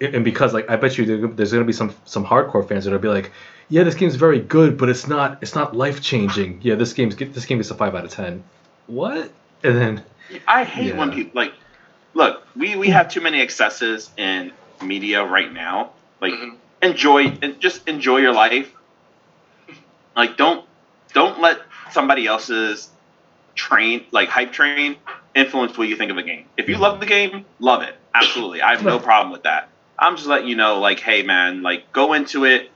like I bet you there's gonna be some hardcore fans that will be like. Yeah, this game's very good, but it's not life changing. Yeah, this game gets a 5 out of 10. What? And then I hate when people like, look, we have too many excesses in media right now. Like, enjoy your life. Like, don't let somebody else's hype train influence what you think of a game. If you love the game, love it. Absolutely. I have no problem with that. I'm just letting you know, like, hey, man, like, go into it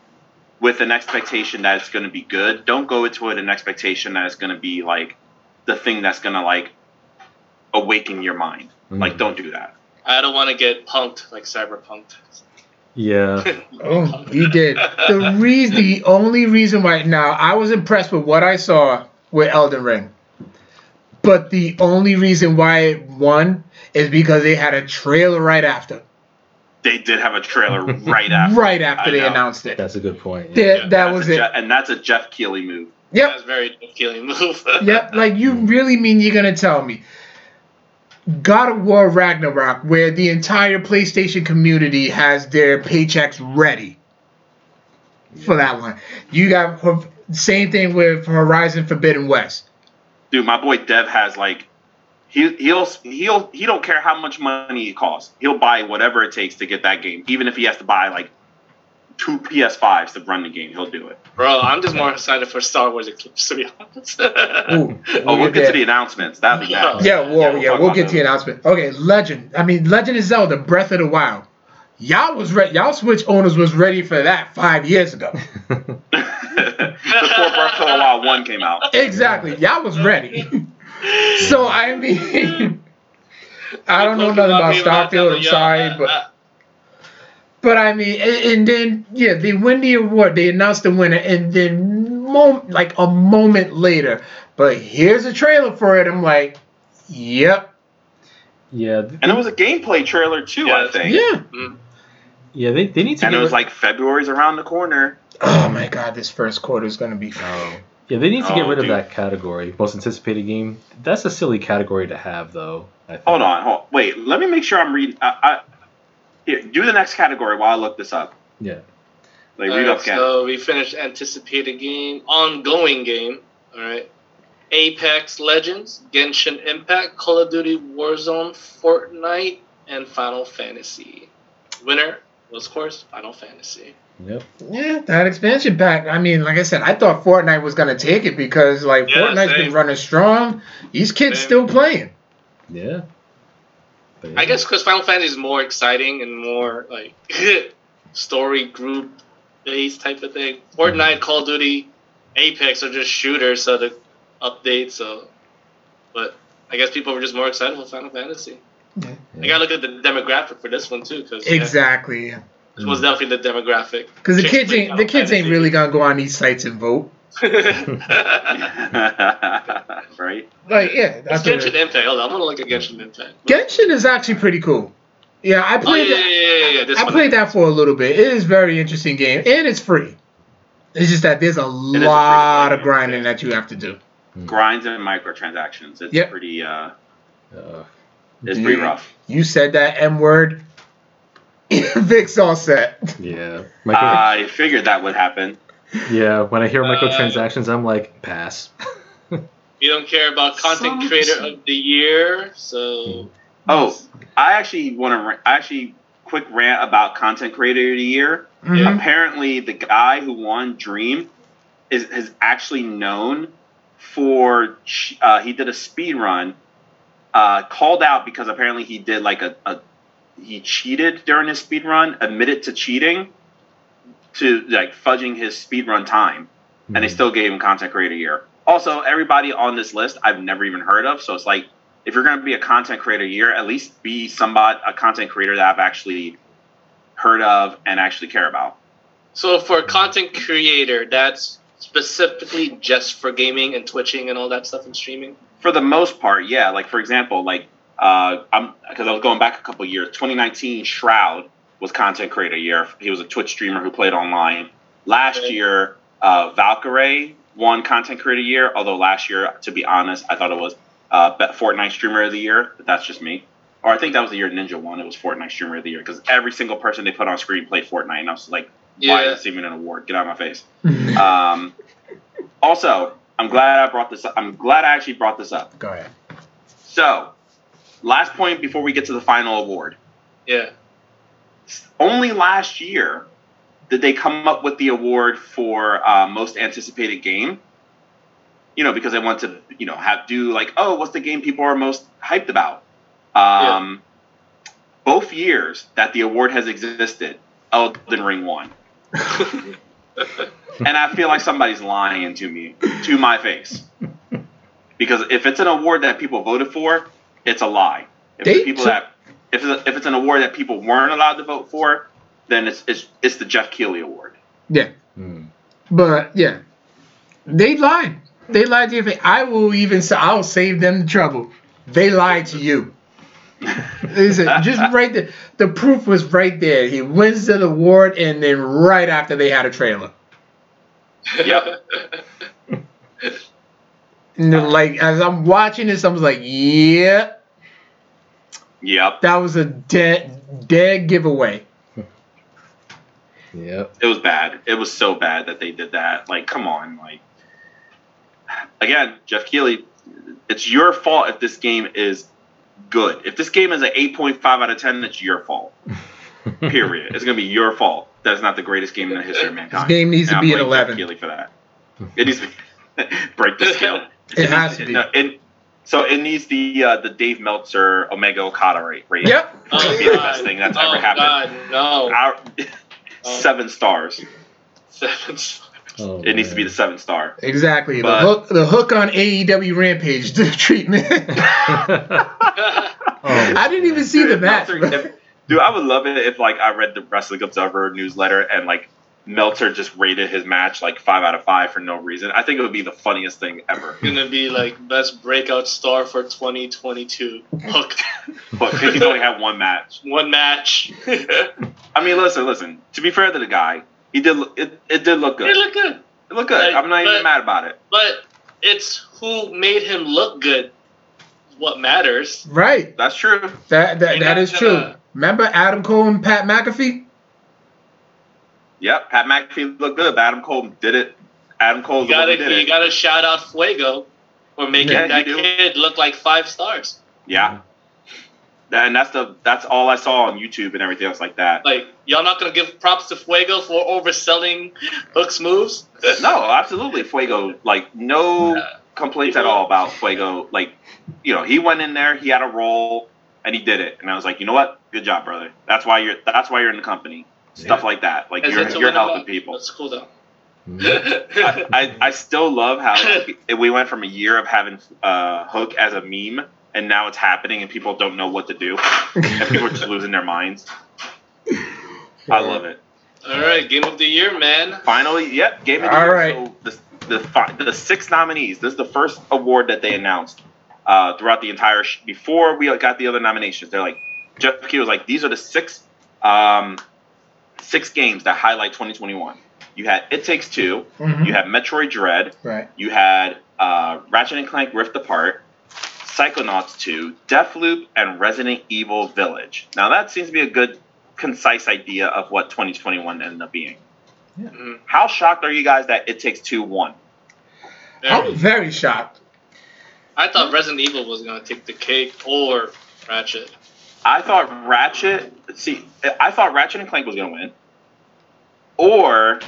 with an expectation that it's going to be good. Don't go into it an expectation that it's going to be, like, the thing that's going to, like, awaken your mind. Mm-hmm. Like, don't do that. I don't want to get punked, like cyberpunked. Yeah. Oh, you did. The only reason right now, I was impressed with what I saw with Elden Ring. But the only reason why it won is because they had a trailer right after. They did have a trailer right after. Right after they announced it. That's a good point. Yeah. That was it. And that's a Jeff Keighley move. Yep. That's a very Jeff Keighley move. Yep. Like, you really mean you're going to tell me God of War Ragnarok, where the entire PlayStation community has their paychecks ready for that one. You got same thing with Horizon Forbidden West. Dude, my boy Dev has like he don't care how much money it costs. He'll buy whatever it takes to get that game, even if he has to buy like 2 PS5s to run the game. He'll do it. Bro, I'm just more excited for Star Wars Eclipse, to be honest. We'll get to the announcements. That'd be nice. We'll get to the announcement. Okay, Legend. I mean, Legend of Zelda, Breath of the Wild. Y'all Switch owners was ready for that 5 years ago. Before Breath of the Wild 1 came out. Exactly. Y'all was ready. So, I mean, I don't know nothing about Starfield. I'm sorry, But I mean, and then, they win the award. They announced the winner, and then, like, a moment later, but here's a trailer for it. I'm like, yep. Yeah. And it was a gameplay trailer, too, I think. Yeah. Mm-hmm. Yeah, they need to And it was, like, February's around the corner. Oh, my God, this first quarter is going to be fun. Yeah, they need to get rid of that category, most anticipated game. That's a silly category to have, though. I think. Hold on. Wait, let me make sure I'm reading. Here, do the next category while I look this up. Yeah. Like, read up, so we finished anticipated game, ongoing game, all right, Apex Legends, Genshin Impact, Call of Duty Warzone, Fortnite, and Final Fantasy. Winner was, of course, Final Fantasy. Yep. Yeah, that expansion pack. I mean, like I said, I thought Fortnite was going to take it because, like, Fortnite's been running strong. These kids still playing. Yeah. But, I guess because Final Fantasy is more exciting and more, like, story group-based type of thing. Fortnite, Call of Duty, Apex are just shooters, so the updates. So. But I guess people were just more excited for Final Fantasy. Yeah. I got to look at the demographic for this one, too. Cause, exactly, This was definitely the demographic. Because the kids ain't really going to go on these sites and vote. Right? Like, that's Genshin Impact. Hold on, I'm gonna look at Genshin Impact. Genshin is actually pretty cool. Yeah, I played played that for a little bit. It is a very interesting game, and it's free. It's just that there's a lot of grinding that you have to do. Grinds and microtransactions. It's pretty. It's pretty rough. You said that M word. Vic's all set. Yeah, I figured that would happen. Yeah, when I hear microtransactions, I'm like, pass. You don't care about Content Creator of the Year, so... Oh, I actually quick rant about Content Creator of the Year. Mm-hmm. Apparently, the guy who won Dream is actually known for... he did a speed run, called out because apparently he did like he cheated during his speed run, admitted to cheating... to like fudging his speedrun time, and they still gave him Content Creator Year. Also, everybody on this list I've never even heard of, so it's like if you're going to be a Content Creator Year, at least be a content creator that I've actually heard of and actually care about. So for a content creator, that's specifically just for gaming and twitching and all that stuff and streaming? For the most part, yeah. Like, for example, like because I was going back a couple years, 2019 Shroud was Content Creator Year. He was a Twitch streamer who played online. Last year, Valkyrie won Content Creator Year, although last year, to be honest, I thought it was Fortnite Streamer of the Year, but that's just me. Or I think that was the year Ninja won. It was Fortnite Streamer of the Year, because every single person they put on screen played Fortnite, and I was like, why is this even an award? Get out of my face. Also, I'm glad I actually brought this up. Go ahead. So, Last point before we get to the final award. Yeah. Only last year did they come up with the award for most anticipated game. You know, because they want to, you know, what's the game people are most hyped about? Yeah. Both years that the award has existed, Elden Ring won. And I feel like somebody's lying to me, to my face. Because if it's an award that people voted for, it's a lie. If it's an award that people weren't allowed to vote for, then it's the Jeff Keighley Award. Yeah. Mm. But yeah, they lied. They lied to you. I'll save them the trouble. They lied to you. Listen, just right there. The proof was right there. He wins the award, and then right after they had a trailer. Yep. As I'm watching this, I was like, yeah. Yep. That was a dead giveaway. Yep. It was bad. It was so bad that they did that. Like, come on. Like, again, Jeff Keighley, it's your fault if this game is good. If this game is an 8.5 out of 10, it's your fault. Period. It's going to be your fault. That's not the greatest game in the history of mankind. This game needs to be an 11. Jeff Keighley for that. It needs to be, break the scale. It has to be. No, so it needs the Dave Meltzer Omega Okada rate. Yep. It's going to be the best thing that's ever happened. God, no. Seven stars. Oh, it needs to be the 7-star. Exactly. But the hook on AEW Rampage, the treatment. I didn't even see the match. Dude, I would love it if I read the Wrestling Observer newsletter and Meltzer just rated his match 5 out of 5 for no reason. I think it would be the funniest thing ever. It's gonna be best breakout star for 2022. Hook. Hook. He's only had one match. One match. I mean, listen. To be fair to the guy, he did. It did look good. It looked good. It looked good. I'm not even mad about it. But it's who made him look good. What matters? Right. That's true. That is true. Remember Adam Cole and Pat McAfee? Yep, Pat McAfee looked good, but Adam Cole did it. Adam Cole did it. You got to shout out Fuego for making that kid look like 5 stars. Yeah. And that's all I saw on YouTube and everything else like that. Y'all not going to give props to Fuego for overselling Hook's moves? No, absolutely. Fuego, no complaints at all about Fuego. He went in there, he had a role, and he did it. And I was like, you know what? Good job, brother. That's why you're in the company. Stuff like that. You're helping people. That's cool, though. I still love how we went from a year of having Hook as a meme, and now it's happening, and people don't know what to do. And people are just losing their minds. I love it. All right, Game of the Year, man. Finally, yep, Game of the Year. Right. So the 6 nominees. This is the first award that they announced throughout the entire before we got the other nominations. They're Jeff Keighley was these are the 6 games that highlight 2021. You had It Takes Two. Mm-hmm. You had Metroid Dread. Right. You had Ratchet and Clank Rift Apart, Psychonauts 2, Deathloop, and Resident Evil Village. Now that seems to be a good, concise idea of what 2021 ended up being. Yeah. How shocked are you guys that It Takes Two won? I'm very shocked. I thought Resident Evil was going to take the cake or Ratchet. I thought Ratchet and Clank was going to win. Or,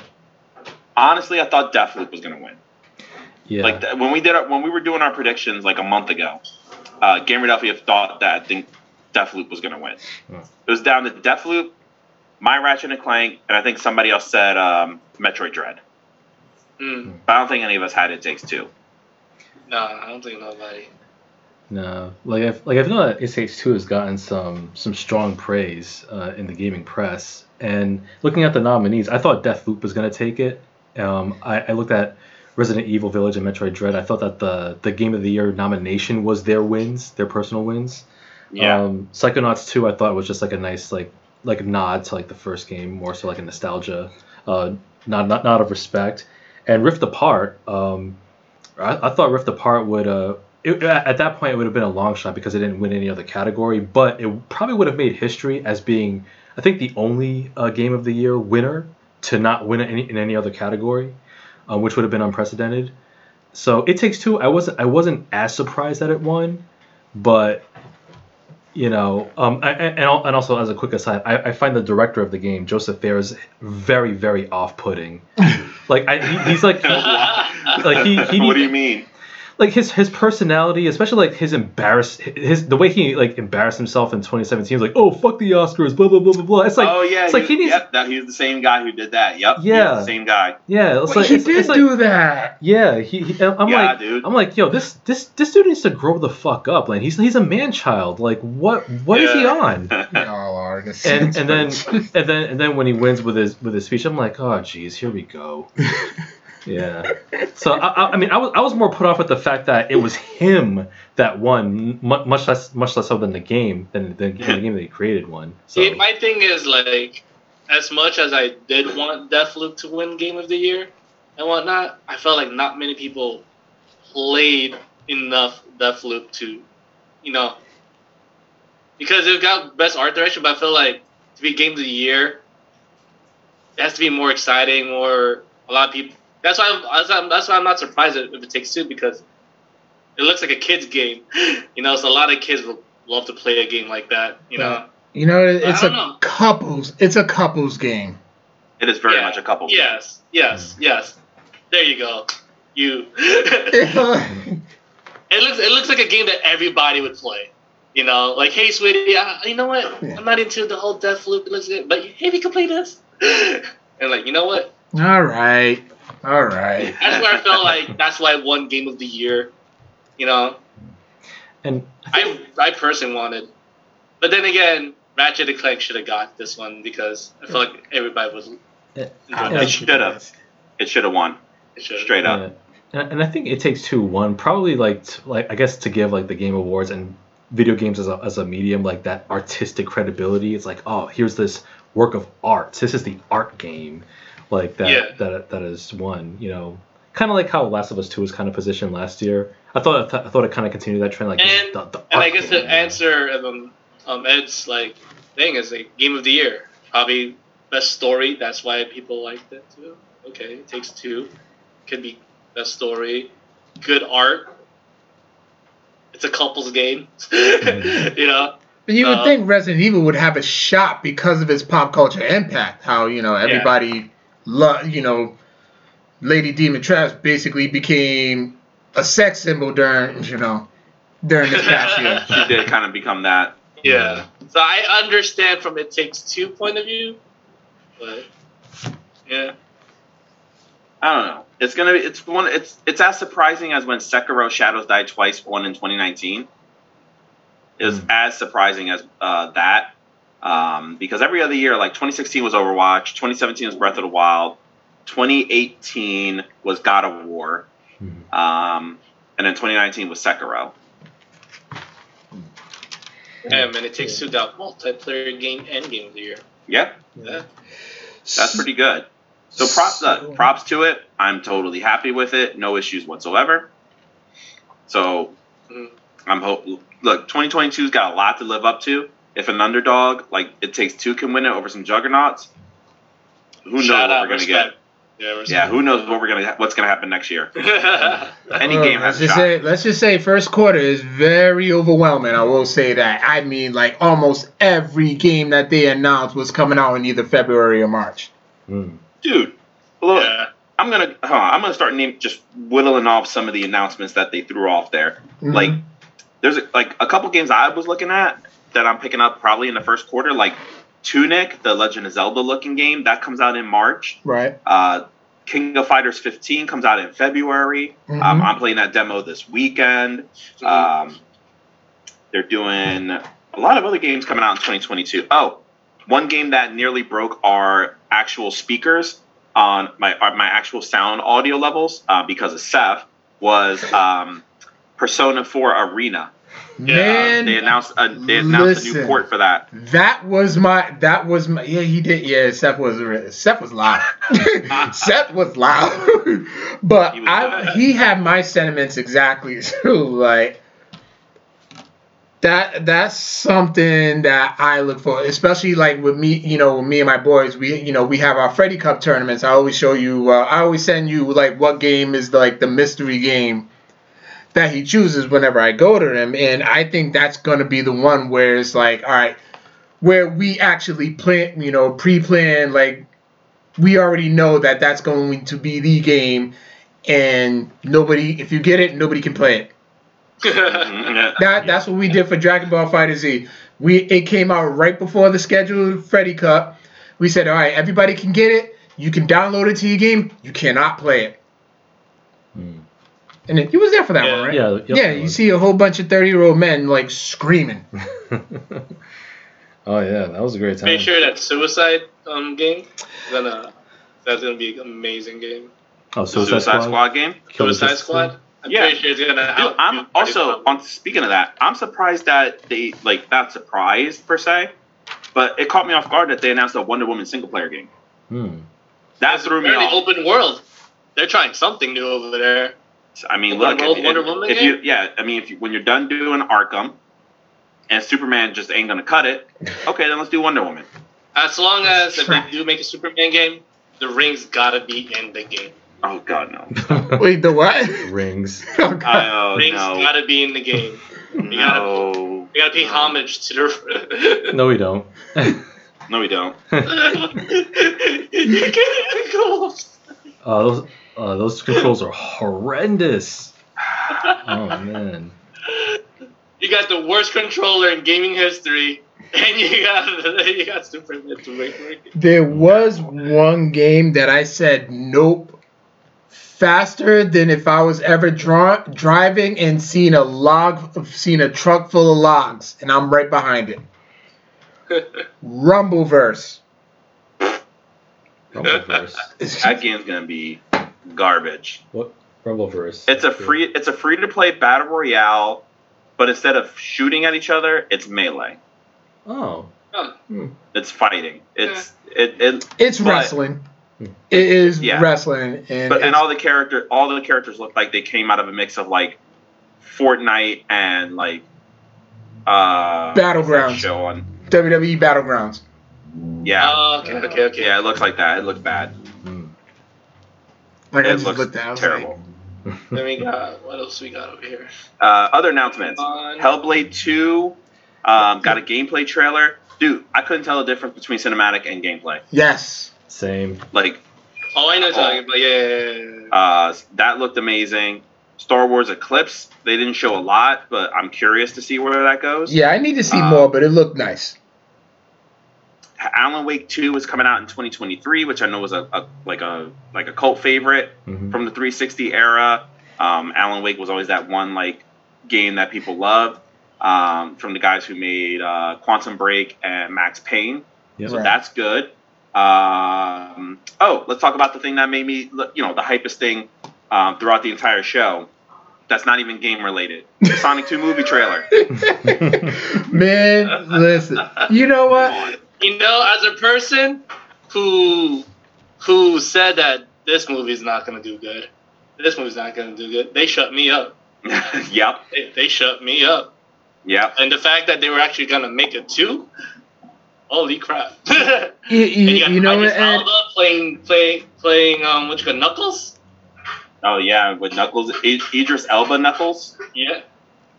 honestly, I thought Deathloop was going to win. Yeah. When we were doing our predictions a month ago, Gamer Delphia thought that I think Deathloop was going to win. Oh. It was down to Deathloop, my Ratchet and Clank, and I think somebody else said Metroid Dread. Mm. But I don't think any of us had It Takes Two. No, I don't think nobody. No, I feel like It Takes Two has gotten some strong praise in the gaming press. And looking at the nominees, I thought Deathloop was going to take it. I looked at Resident Evil Village and Metroid Dread. I thought that the Game of the Year nomination was their wins, their personal wins. Yeah. Psychonauts 2, I thought was just a nice nod to the first game, more so a nostalgia, not out of respect. And Rift Apart, I thought Rift Apart would. At that point, it would have been a long shot because it didn't win any other category, but it probably would have made history as being, I think, the only Game of the Year winner to not win in any other category, which would have been unprecedented. So It Takes Two, I wasn't as surprised that it won, but You know, and also as a quick aside, I find the director of the game, Joseph Fares, very, very off-putting. Like, he's like, what do you mean? Like his personality, especially like the way he like embarrassed himself in 2017 was like, oh, fuck the Oscars, blah blah blah blah blah. It's like, oh yeah, he was the same guy who did that. Yep. Yeah. He was the same guy. Yeah. He did do that. Yeah. Dude. I'm like, yo, this dude needs to grow the fuck up. Like he's a man child. Like what is he on? and then when he wins with his speech, I'm like, oh geez, here we go. Yeah, so I was more put off with the fact that it was him that won, much less so than the game than the game that he created won. So. See, my thing is like, as much as I did want Deathloop to win Game of the Year and whatnot, I felt like not many people played enough Deathloop to, you know, because it got best art direction, but I feel like to be Game of the Year, it has to be more exciting, more a lot of people. That's why I'm not surprised if it takes two, because it looks like a kid's game. You know, so a lot of kids will love to play a game like that, you know. You know, it's a couples game. It is very much a couples game. Yes. There you go. It looks like a game that everybody would play. You know, like, hey, sweetie, you know what? Yeah. I'm not into the whole Deathloop. It looks good, but hey, we can play this. And like, you know what? All right. That's where I felt like that's why I won Game of the Year, you know. And I personally wanted, but then again, Ratchet and Clank should have got this one because I felt like everybody was. It should have won. It should straight up. And I think It Takes Two won probably like I guess to give like the Game Awards and video games as a medium like that artistic credibility. It's like, oh, here's this work of art. This is the art game. Like that is one, you know, kind of like how Last of Us 2 was kind of positioned last year. I thought it kind of continued that trend. Like, and I guess the answer of Ed's like thing is like Game of the Year, probably best story. That's why people liked it too. Okay, It Takes Two, could be best story, good art. It's a couples game, you know. But you would think Resident Evil would have a shot because of its pop culture impact. How, you know, everybody. Yeah. You know, Lady Dimitrescu basically became a sex symbol during this past year. She did kind of become that. Yeah. So I understand from It Takes Two point of view, but yeah. I don't know. It's gonna be. It's as surprising as when Sekiro: Shadows Die Twice won in 2019. It was as surprising as that. Because every other year, like 2016 was Overwatch, 2017 was Breath of the Wild, 2018 was God of War, and then 2019 was Sekiro. Yeah, man, It Takes Two got multiplayer game and Game of the Year. Yeah. That's pretty good. So props to it. I'm totally happy with it. No issues whatsoever. So I'm look, 2022's got a lot to live up to. If an underdog like It Takes Two can win it over some juggernauts, who knows what we're gonna get? Yeah, who knows what we're gonna what's gonna happen next year? Any game has a shot. Let's just say first quarter is very overwhelming. I will say that. I mean, like almost every game that they announced was coming out in either February or March. Dude, look, I'm gonna start just whittling off some of the announcements that they threw off there. Mm-hmm. Like there's a couple games I was looking at that I'm picking up probably in the first quarter, like Tunic, the Legend of Zelda looking game, that comes out in March. Right. King of Fighters 15 comes out in February. Mm-hmm. I'm playing that demo this weekend. They're doing a lot of other games coming out in 2022. Oh, one game that nearly broke our actual speakers on my actual sound audio levels because of Seth was Persona 4 Arena. Yeah, man, they announced a new port for that. That was my yeah he did yeah Seth was loud. Seth was loud. But he had my sentiments exactly too. Like that's something that I look for, especially like with me, you know, me and my boys, we have our Freddy Cup tournaments. I always send you like what game is like the mystery game that he chooses whenever I go to them. And I think that's going to be the one where it's like, all right, where we actually plan, you know, pre-plan, like we already know that that's going to be the game, and nobody, if you get it, nobody can play it. That's what we did for Dragon Ball FighterZ. It came out right before the scheduled Freddy Cup. We said, all right, everybody can get it. You can download it to your game. You cannot play it. And you was there for that one, right? Yeah. You see a whole bunch of 30-year-old men like screaming. Oh yeah, that was a great time. Make sure that Suicide game. That's gonna be an amazing game. Oh, Suicide Squad game. Suicide Squad. I'm pretty sure it's gonna. I'm also on. Speaking of that, I'm surprised that they not surprised per se, but it caught me off guard that they announced a Wonder Woman single player game. That threw me off. Open world. They're trying something new over there. I mean, look. When you're done doing Arkham, and Superman just ain't gonna cut it. Okay, then let's do Wonder Woman. As long as if they do make a Superman game, the rings gotta be in the game. Oh God, no. Wait, the what? Rings. Oh, God. Rings gotta be in the game. We gotta pay homage to the. No, we don't. No, we don't. You can't go off. Those controls are horrendous. Oh man. You got the worst controller in gaming history, and you got Superman to make it. There was one game that I said nope faster than if I was ever driving and seen a truck full of logs, and I'm right behind it. Rumbleverse. Rumbleverse. That game's gonna be garbage. What? Rumbleverse. It's a free-to-play battle royale. But instead of shooting at each other, it's melee. Oh. It's fighting. It's wrestling. It is wrestling. And all the characters look like they came out of a mix of like Fortnite and like Battlegrounds. Show on WWE Battlegrounds. Yeah. Okay. Yeah, it looks like that. It looks bad. Like it looks terrible. Then we got, what else we got over here? Other announcements. Hellblade 2 got a gameplay trailer. Dude, I couldn't tell the difference between cinematic and gameplay. Yes. Same. I know what you're talking about. Yeah. That looked amazing. Star Wars Eclipse, they didn't show a lot, but I'm curious to see where that goes. Yeah, I need to see more, but it looked nice. Alan Wake 2 is coming out in 2023, which I know was a cult favorite from the 360 era. Alan Wake was always that one game that people loved from the guys who made Quantum Break and Max Payne. Yep. So that's good. Let's talk about the thing that made me, the hypest thing throughout the entire show. That's not even game related. The Sonic 2 movie trailer. Man, listen. You know what? As a person who said that this movie's not going to do good, they shut me up. Yep. They shut me up. Yep. And the fact that they were actually going to make it too, holy crap. Alba playing Knuckles? Oh, yeah, with Knuckles. Idris Elba Knuckles? Yeah.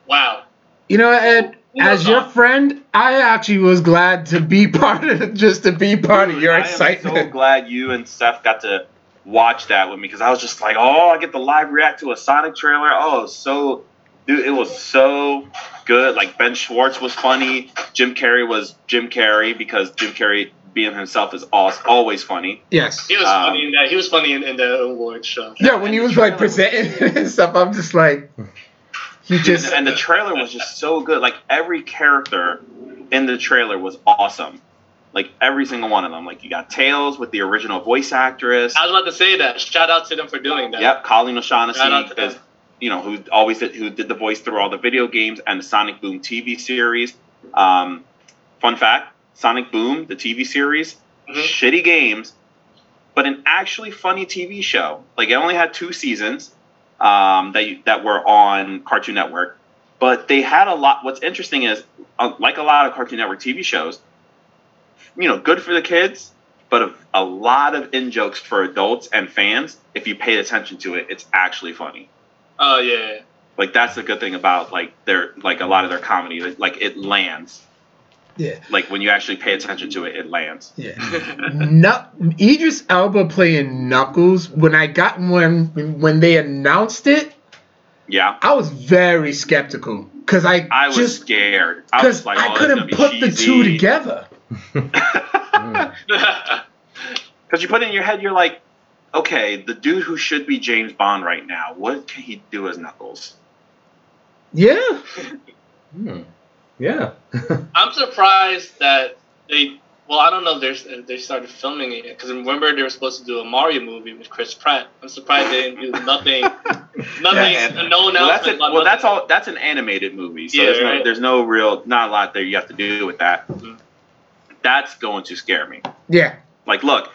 Wow. You know, Ed, as your friend, I actually was glad to be part of your excitement. I am so glad you and Steph got to watch that with me, because I was just like, oh, I get to live react to a Sonic trailer. Oh, it was so good. Ben Schwartz was funny. Jim Carrey was Jim Carrey, because Jim Carrey being himself is always funny. Yes. He was funny in that. He was funny in the award show. Yeah, when he was presenting and stuff, I'm just like... And the trailer was just so good. Every character in the trailer was awesome. Every single one of them. You got Tails with the original voice actress. I was about to say that. Shout out to them for doing that. Yep, Colleen O'Shaughnessy, because who did the voice through all the video games and the Sonic Boom TV series. Fun fact: Sonic Boom, the TV series, shitty games, but an actually funny TV show. It only had 2 seasons. That were on Cartoon Network, but they had a lot. What's interesting is, like a lot of Cartoon Network TV shows, good for the kids, but a lot of in-jokes for adults and fans. If you paid attention to it, it's actually funny. Oh yeah. Like, that's the good thing about, like, their, like, a lot of their comedy. Like, it lands. Yeah. Like, when you actually pay attention to it, it lands. Yeah. No, Idris Elba playing Knuckles, when they announced it, yeah, I was very skeptical. Because I was just scared. I was like, I couldn't put cheesy. The two together. Because you put it in your head, you're like, okay, the dude who should be James Bond right now, what can he do as Knuckles? Yeah. Yeah. I'm surprised that they... Well, I don't know if they started filming it yet. Because remember, they were supposed to do a Mario movie with Chris Pratt. I'm surprised they didn't do nothing. No announcement. That's an animated movie. So yeah, there's no real... Not a lot there you have to do with that. Mm-hmm. That's going to scare me. Yeah. Like, look,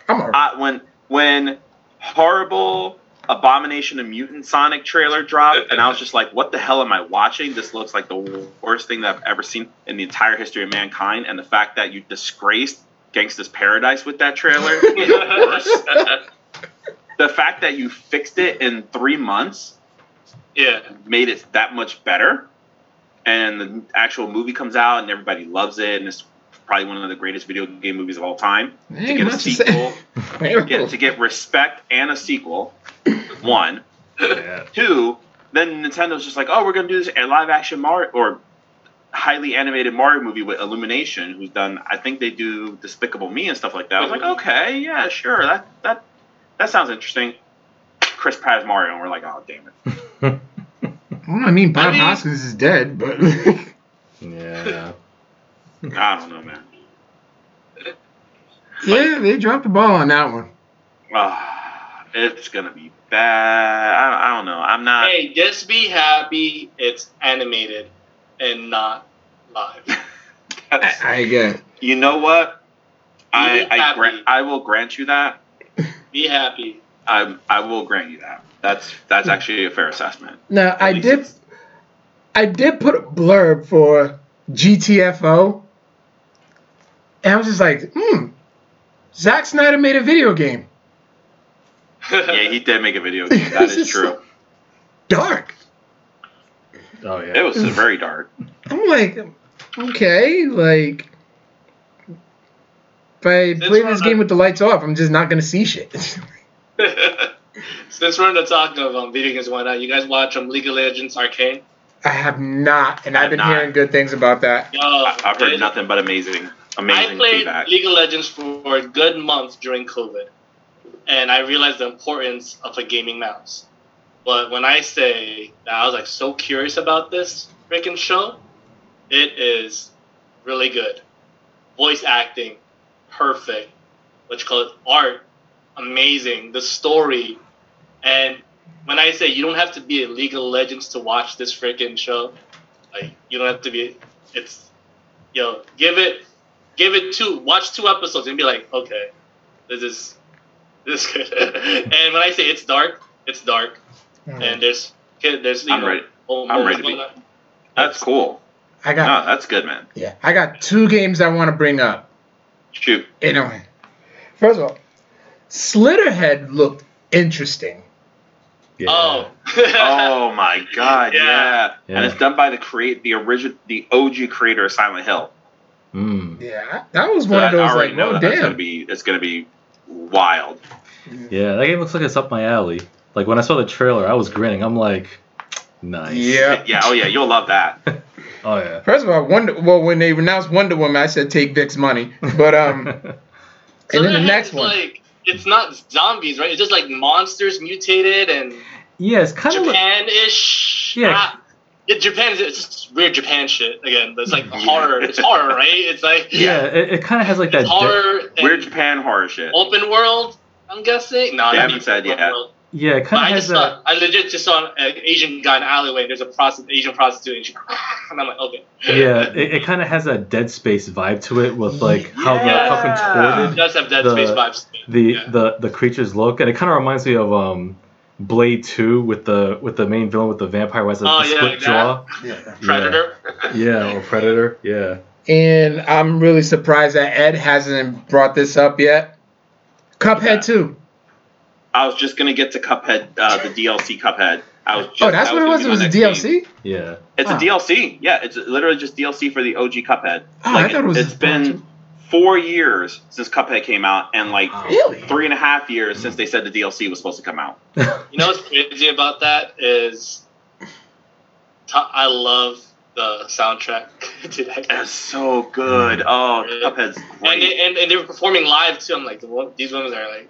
when horrible Abomination and Mutant Sonic trailer dropped, and I was just like, what the hell am I watching? This looks like the worst thing that I've ever seen in the entire history of mankind, and the fact that you disgraced Gangsta's Paradise with that trailer is worse. The fact that you fixed it in 3 months made it that much better, and the actual movie comes out, and everybody loves it, and it's probably one of the greatest video game movies of all time. To get a sequel, to get respect and a sequel, one. Yeah. Two, then Nintendo's just like, oh, we're going to do this a live-action Mario, or highly animated Mario movie with Illumination, who's done, I think they do Despicable Me and stuff like that. I was like, okay, yeah, sure, that sounds interesting. Chris Pratt's Mario, and we're like, oh, damn it. Well, I mean, Bob Hoskins is dead, but... Yeah... I don't know, man. Yeah, they dropped the ball on that one. It's going to be bad. I don't know. I'm not... Hey, just be happy it's animated and not live. I guess. You know what? I will grant you that. Be happy. I will grant you that. That's actually a fair assessment. Now, I did put a blurb for GTFO. And I was just like, Zack Snyder made a video game. Yeah, he did make a video game. That is true. Dark. Oh, yeah. It was very dark. I'm like, okay, like, if I play this game with the lights off, I'm just not going to see shit. Since we're in the talk of video games and whatnot, you guys watch League of Legends Arcane? I have not, and I've been hearing good things about that. I've heard nothing but amazing feedback. I played League of Legends for a good month during COVID, and I realized the importance of a gaming mouse. But when I say that I was like so curious about this freaking show, it is really good. Voice acting, perfect. What you call it? Art, amazing. The story, and... When I say you don't have to be a League of Legends to watch this freaking show, like you don't have to be. It's, yo, give it watch 2 episodes and be like, okay, this is good. And when I say it's dark, and there's you know, I'm ready to be. That's cool. That's good, man. Yeah, I got 2 games I want to bring up. Shoot. Anyway, first of all, Slitterhead looked interesting. Yeah. Oh. Oh my God! Yeah. And it's done by the OG creator of Silent Hill. Mm. Yeah, that was one of those. I already know that. It's gonna be wild. Yeah, that game looks like it's up my alley. Like when I saw the trailer, I was grinning. I'm like, nice. Yeah. Yeah. Oh yeah, you'll love that. Oh yeah. First of all, when they announced Wonder Woman, I said take Vic's money, but and then the next one. Like, it's not zombies, right? It's just like monsters mutated and it's kind of Japan-ish. Yeah. Japan is just weird Japan shit again, but it's like horror. It's horror, right? It's like it kind of has like that horror, weird Japan horror shit. Open world, I'm guessing. No, they haven't said yet. World. Yeah, it kind of has that. I legit just saw an Asian guy in an alleyway. And there's Asian prostitute, and I'm like, okay. Yeah, it kind of has a Dead Space vibe to it, with like how contorted. It does have Dead Space vibes. The creatures look, and it kind of reminds me of Blade 2 with the main villain with the vampire who has split jaw. Yeah. Predator. Yeah, or Predator. Yeah. And I'm really surprised that Ed hasn't brought this up yet. Cuphead 2. I was just going to get to Cuphead, the DLC Cuphead. That's what it was. It was a DLC. Yeah, it's a DLC. Yeah, it's literally just DLC for the OG Cuphead. I thought it was. It's been 4 years since Cuphead came out, and 3.5 years since they said the DLC was supposed to come out. You know what's crazy about that is, I love the soundtrack to that. That's so good. Oh, Cuphead's great. And they were performing live too. I'm like, these women are like,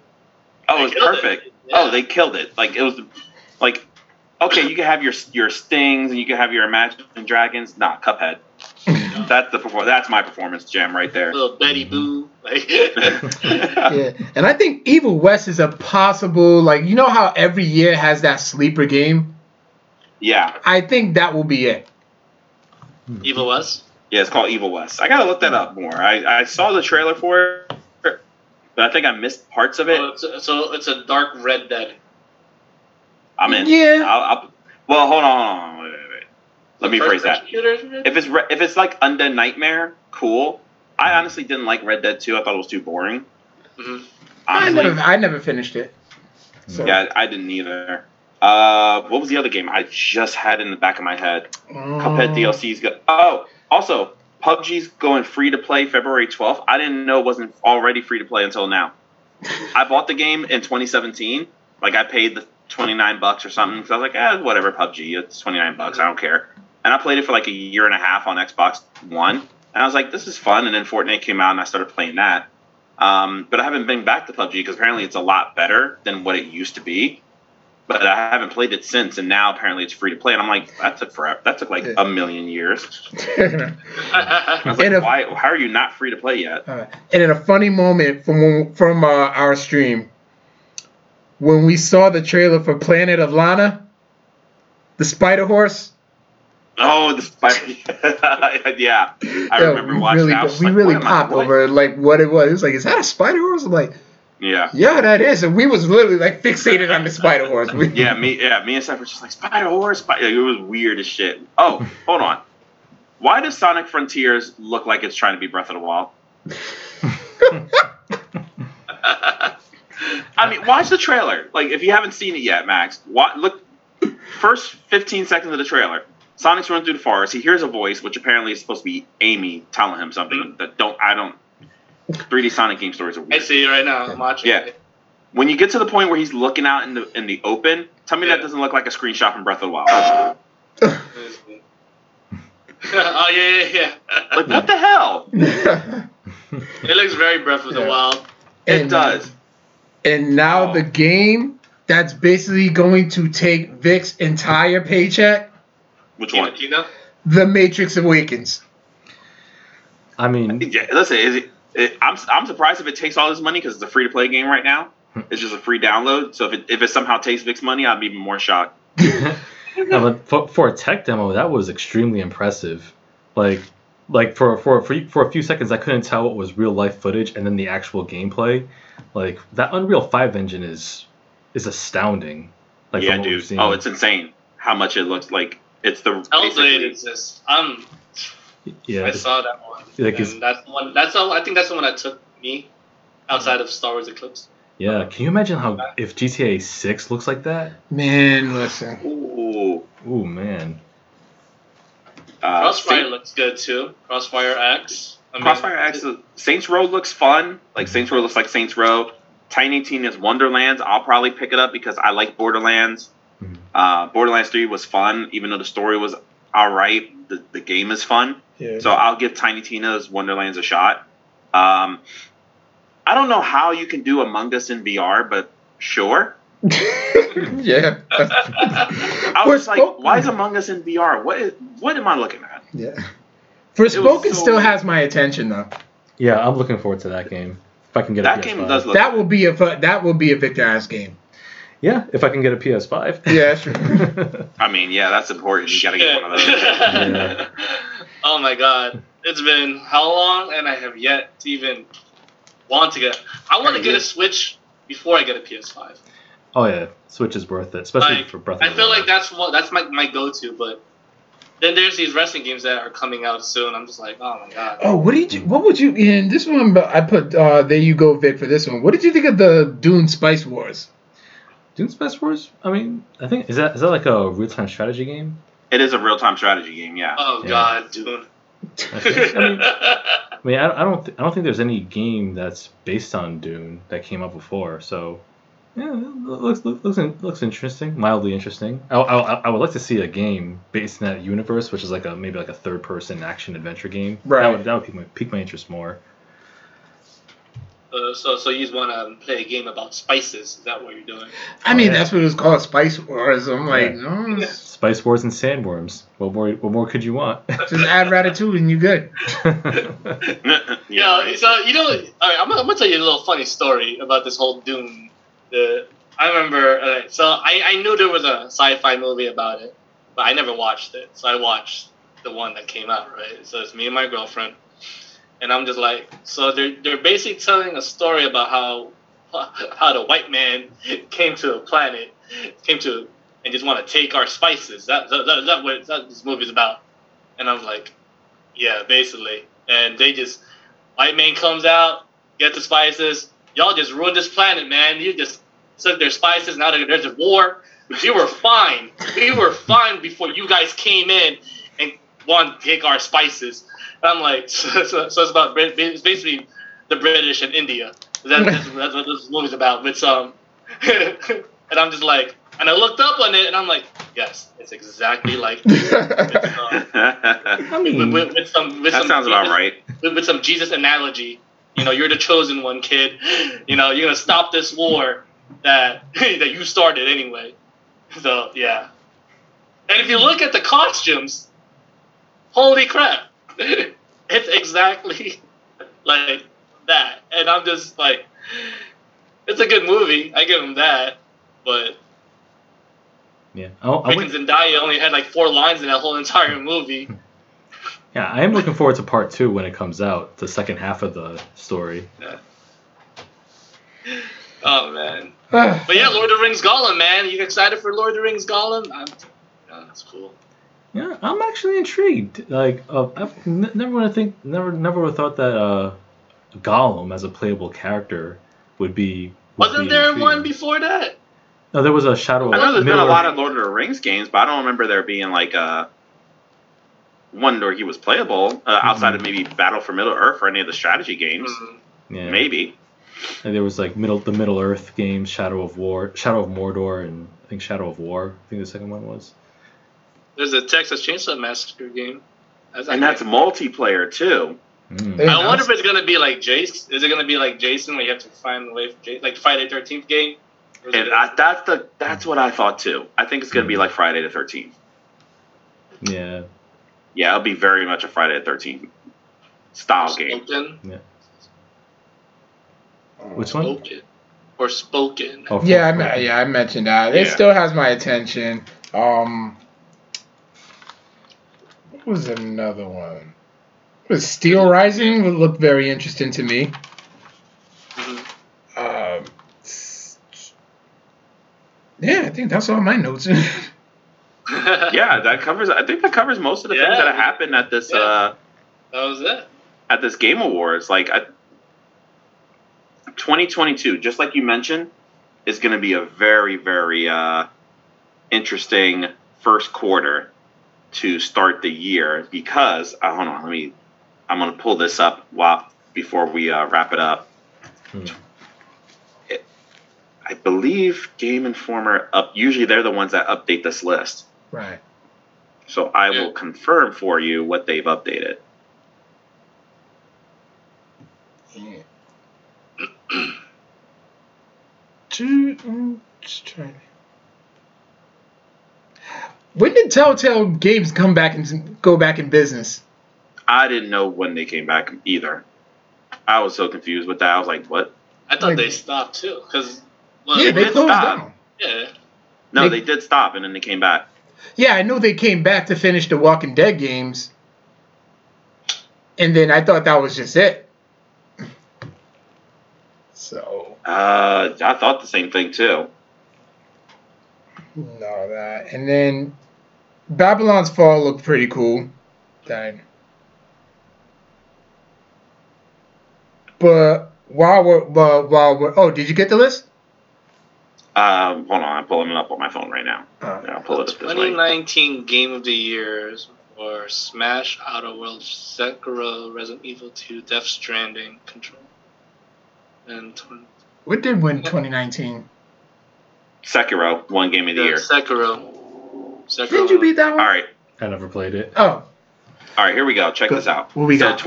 oh, it's perfect. Yeah. Oh, they killed it. Like it was, like. Okay, you can have your Stings and you can have your Imagine Dragons. Nah, Cuphead. That's my performance jam right there. Little Betty Boo. Yeah, and I think Evil West is a possible, you know how every year has that sleeper game? Yeah. I think that will be it. Evil West? Yeah, it's called Evil West. I gotta look that up more. I saw the trailer for it, but I think I missed parts of it. Oh, so it's a dark Red Dead. I'm in. Yeah. Well, hold on. Wait. Let me rephrase that. If it's like Undead Nightmare, cool. I honestly didn't like Red Dead 2. I thought it was too boring. Mm-hmm. I never finished it. So. Yeah, I didn't either. What was the other game I just had in the back of my head? Cuphead DLC's good. Oh, also, PUBG's going free to play February 12th. I didn't know it wasn't already free to play until now. I bought the game in 2017. I paid the $29 or something. So I was like, whatever, PUBG. It's $29. I don't care. And I played it for a year and a half on Xbox One. And I was like, this is fun. And then Fortnite came out and I started playing that. But I haven't been back to PUBG because apparently it's a lot better than what it used to be. But I haven't played it since. And now apparently it's free to play. And I'm like, that took forever. That took a million years. I was like, how are you not free to play yet? And in a funny moment from our stream, when we saw the trailer for Planet of Lana, the Spider Horse. Oh, the Spider. Yeah, I remember watching that. We really popped over what it was. It was like, is that a Spider Horse? I'm like, yeah, that is. And we was literally fixated on the Spider Horse. Me and Seth were just like Spider Horse. It was weird as shit. Oh, hold on. Why does Sonic Frontiers look like it's trying to be Breath of the Wild? I mean, watch the trailer. If you haven't seen it yet, Max, look. First 15 seconds of the trailer, Sonic's running through the forest. He hears a voice, which apparently is supposed to be Amy telling him something. That don't. I don't. 3D Sonic game stories are weird. I see it right now. I'm watching. Yeah. When you get to the point where he's looking out in the open, tell me that doesn't look like a screenshot from Breath of the Wild. Oh yeah. What the hell? It looks very Breath of the Wild. It does. And now the game that's basically going to take Vic's entire paycheck. Which one? The Matrix Awakens. I mean, listen, I'm surprised if it takes all this money because it's a free to play game right now. It's just a free download. So if it somehow takes Vic's money, I'd be even more shocked. For a tech demo, that was extremely impressive. For a few seconds, I couldn't tell what was real life footage and then the actual gameplay. That Unreal 5 engine is astounding. Dude. Oh, it's insane how much it looks like. It's the. Hellblade exists. I saw that one. That's the one. I think that's the one that took me outside of Star Wars Eclipse. Yeah. Can you imagine how if GTA 6 looks like that? Man, listen. Ooh, man. Crossfire looks good too. Crossfire X. Crossfire X. Saints Row looks fun. Saints Row looks like Saints Row. Tiny Tina's Wonderlands. I'll probably pick it up because I like Borderlands. Mm-hmm. Borderlands 3 was fun, even though the story was all right. The game is fun, so I'll give Tiny Tina's Wonderlands a shot. I don't know how you can do Among Us in VR, but sure. Yeah. I was why is Among Us in VR? What am I looking at? Yeah. Forspoken still has my attention though. Yeah, I'm looking forward to that game. If I can get that a PS5. That game does look. That will be a Victor ass game. Yeah, if I can get a PS5. Yeah, sure. I mean, yeah, that's important. You gotta get one of those. Yeah. Oh my god, it's been how long, and I have yet to even want to get. I want to get a Switch before I get a PS5. Oh yeah, Switch is worth it, especially for Breath of the Wild. I feel like that's my go-to, but then there's these wrestling games that are coming out soon. I'm just like, oh my god. Oh, what would you in this one? I put there you go, Vic, for this one. What did you think of the Dune Spice Wars? Dune Space Wars? I mean, I think is that like a real-time strategy game? It is a real-time strategy game, yeah. Oh yeah. God, Dune. I don't think there's any game that's based on Dune that came up before. So, yeah, it looks interesting, mildly interesting. I would like to see a game based in that universe, which is like maybe a third-person action adventure game. Right. That would pique my interest more. So you just want to play a game about spices? Is that what you're doing? I mean, that's what it was called, Spice Wars. I'm like, no. Spice Wars and sandworms. What more could you want? Just add Ratatouille and you're good. Yeah. So all right, I'm gonna tell you a little funny story about this whole Dune. I remember. So I knew there was a sci-fi movie about it, but I never watched it. So I watched the one that came out, right? So it's me and my girlfriend. And I'm just like, so they're basically telling a story about how the white man came to the planet, and just want to take our spices. That's what this movie's about. And I'm like, yeah, basically. And white man comes out, get the spices. Y'all just ruined this planet, man. You just took their spices. Now there's a war. You were fine. We were fine before you guys came in and wanted to take our spices. I'm like, so it's about, it's basically the British and India. That's what this movie's about. But and I'm just like, and I looked up on it, and I'm like, yes, it's exactly like this. I mean, that sounds about right. With some Jesus analogy, you're the chosen one, kid. You're gonna stop this war that you started anyway. So yeah, and if you look at the costumes, holy crap. It's exactly like that, and I'm just like, it's a good movie. I give him that, but yeah, freaking Zendaya only had like 4 lines in that whole entire movie. Yeah, I am looking forward to part 2 when it comes out, the second half of the story. Yeah. Oh man, but yeah, Lord of the Rings Gollum, man. You excited for Lord of the Rings Gollum? That's cool. Yeah, I'm actually intrigued. Like, I never would have thought that Gollum as a playable character would be. Wasn't there one before that? No, there was a Shadow. I know there's been a lot of Lord of the Rings games, but I don't remember there being like a one where he was playable outside of maybe Battle for Middle Earth or any of the strategy games. Mm-hmm. Yeah, maybe. And there was like Middle Earth games, Shadow of Mordor, and I think Shadow of War. I think the second one was. There's a Texas Chainsaw Massacre game. That's multiplayer, too. Mm. I wonder if it's going to be like Jason. Is it going to be like Jason where you have to find the way for Jason? Like Friday the 13th game? That's what I thought, too. I think it's going to be like Friday the 13th. Yeah. Yeah, it'll be very much a Friday the 13th style game. Spoken? Yeah. Which one? Spoken. Or Spoken. Oh, yeah, Spoken. I mentioned that. It still has my attention. Was another one? Was Steel Rising would look very interesting to me. Yeah, I think that's all my notes. Yeah, that covers most of the things that happened at this. Yeah. That was it. At this Game Awards, 2022, just like you mentioned, is going to be a very, very interesting first quarter to start the year because hold on, I'm gonna pull this up before we wrap it up. I believe Game Informer usually they're the ones that update this list. Right. So I will confirm for you what they've updated. Yeah. When did Telltale Games come back and go back in business? I didn't know when they came back either. I was so confused with that. I was like, "What?" I thought they stopped too, because they closed down. Yeah. No, they did stop, and then they came back. Yeah, I know they came back to finish the Walking Dead games, and then I thought that was just it. So. I thought the same thing too. No, that and then Babylon's Fall looked pretty cool. Dang. But did you get the list? Hold on, I'm pulling it up on my phone right now. Yeah, I'll pull it up this way. 2019 Game of the Year for Smash, Outer Worlds, Sekiro, Resident Evil 2, Death Stranding, Control. And what did win 2019? Sekiro won Game of the Year. Sekiro. Did you beat that one? All right. I never played it. Oh. All right, here we go. Check this out. What we got?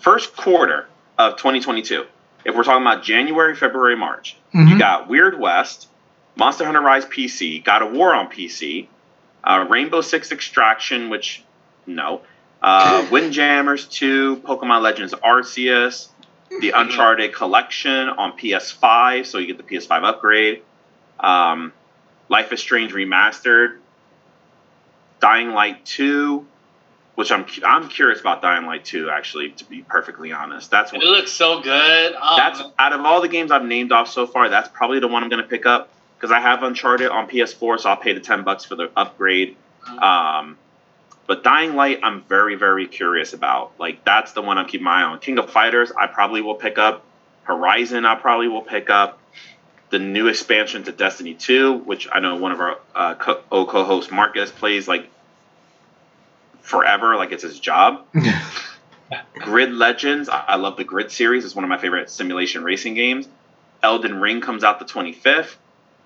First quarter of 2022. If we're talking about January, February, March, you got Weird West, Monster Hunter Rise PC, God of War on PC, Rainbow Six Extraction, Windjammers 2, Pokemon Legends Arceus, the Uncharted Collection on PS5, so you get the PS5 upgrade, Life is Strange Remastered, Dying Light 2, which I'm curious about Dying Light 2, actually, to be perfectly honest. It looks so good. That's out of all the games I've named off so far, that's probably the one I'm going to pick up because I have Uncharted on PS4, so I'll pay the $10 for the upgrade. But Dying Light, I'm very, very curious about. Like, that's the one I'm keeping my eye on. King of Fighters, I probably will pick up. Horizon, I probably will pick up. The new expansion to Destiny 2, which I know one of our co-hosts, Marcus, plays, forever, it's his job. Grid Legends, I love the Grid series. It's one of my favorite simulation racing games. Elden Ring comes out the 25th.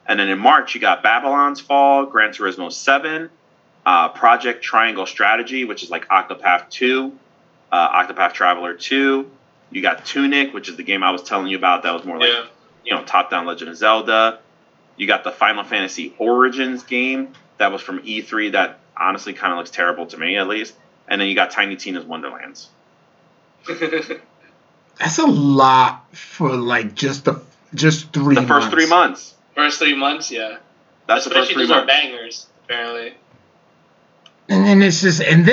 And then in March, you got Babylon's Fall, Gran Turismo 7, Project Triangle Strategy, which is Octopath 2, Octopath Traveler 2. You got Tunic, which is the game I was telling you about that was more top-down Legend of Zelda. You got the Final Fantasy Origins game that was from E3 that honestly kind of looks terrible to me, at least. And then you got Tiny Tina's Wonderlands. That's a lot for just 3 months. First 3 months, yeah. That's especially the first 3 months. These are bangers, apparently. And then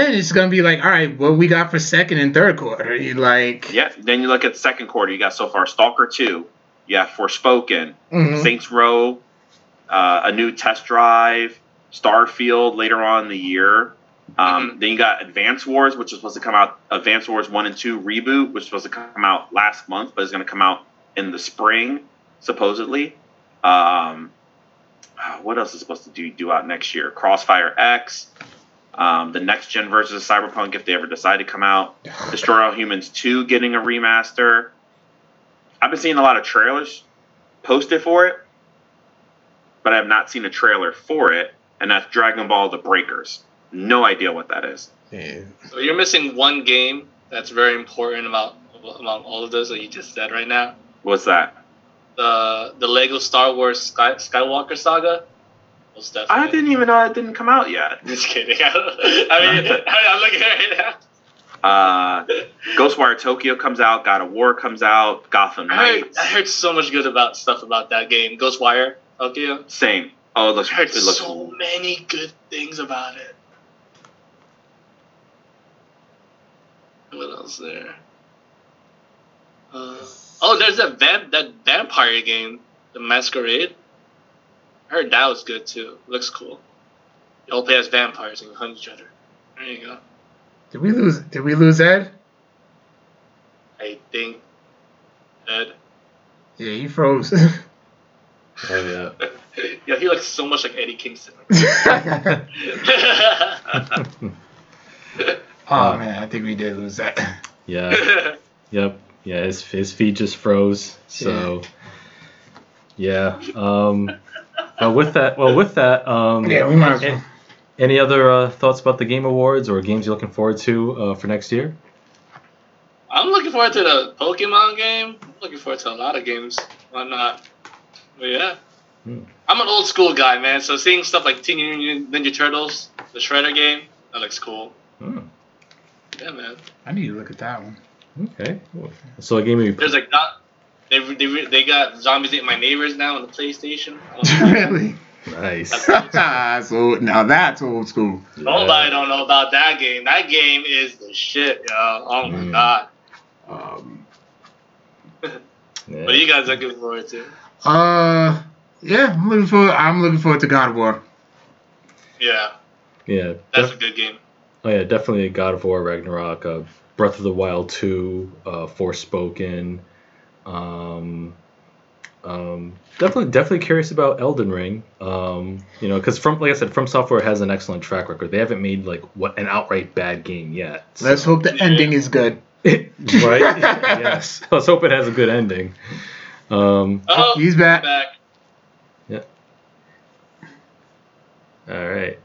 it's gonna be all right, what we got for second and third quarter? Yeah. Then you look at second quarter. You got so far Stalker 2. Yeah, Forspoken, Saints Row, a new test drive, Starfield later on in the year. Then you got Advance Wars, which is supposed to come out, Advance Wars 1 and 2 Reboot, which is supposed to come out last month, but it's going to come out in the spring, supposedly. What else is supposed to do out next year? Crossfire X, the Next Gen versus Cyberpunk, if they ever decide to come out. Destroy All Humans 2 getting a remaster. I've been seeing a lot of trailers posted for it, but I have not seen a trailer for it, and that's Dragon Ball The Breakers. No idea what that is. Yeah. So you're missing one game that's very important among all of those that you just said right now. What's that? The Lego Star Wars Skywalker Saga. I didn't even know it didn't come out yet. Just kidding. I'm looking at it right now. Ghostwire Tokyo comes out, God of War comes out, Gotham Knights. I heard so much good about that game. Ghostwire Tokyo. Same. Oh, I heard so many good things about it. What else there? There's that vampire game, The Masquerade. I heard that was good too. Looks cool. You all play as vampires and you hunt each other. There you go. Did we lose Ed? I think Ed. Yeah, he froze. Yeah. Yeah, he looks so much like Eddie Kingston. Oh man, I think we did lose that. Yeah. Yep. Yeah, his feed just froze. So yeah. We might as well. Any other thoughts about the Game Awards or games you're looking forward to for next year? I'm looking forward to the Pokemon game. I'm looking forward to a lot of games. Why not? But yeah. I'm an old school guy, man. So seeing stuff like Teenage Ninja Turtles, the Shredder game, that looks cool. Mm. Yeah, man. I need to look at that one. Okay. Cool. So a game you there's they got Zombies Ate My Neighbors now on the PlayStation. Really? Nice. So now that's old school. Yeah. Nobody don't know about that game. That game is the shit, yo. Oh my god. What are you guys looking forward to? I'm looking forward to God of War. Yeah. Yeah. That's a good game. Oh yeah, definitely God of War, Ragnarok, Breath of the Wild 2, Forspoken, Definitely curious about Elden Ring. You know, because from, like I said, From Software has an excellent track record. They haven't made like an outright bad game yet. So. Let's hope the ending is good. Right? Yes. Let's hope it has a good ending. He's back. Yeah. All right.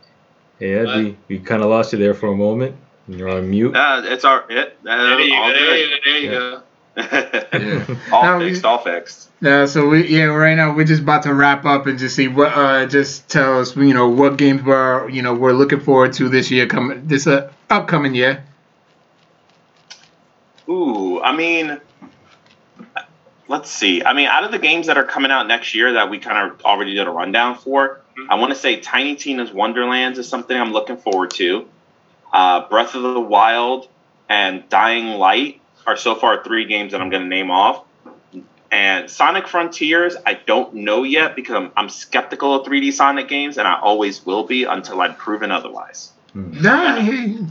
Hey, Ed, we kind of lost you there for a moment. You're on mute. It's all right. There you go. All fixed. Yeah, so right now we're just about to wrap up and just see what tell us, you know, what games we're looking forward to this year, this upcoming year. Ooh, I mean, let's see. I mean, out of the games that are coming out next year that we kind of already did a rundown for, I want to say Tiny Tina's Wonderlands is something I'm looking forward to. Breath of the Wild and Dying Light are so far three games that I'm going to name off. And Sonic Frontiers, I don't know yet because I'm skeptical of 3D Sonic games, and I always will be until I'm proven otherwise. I hear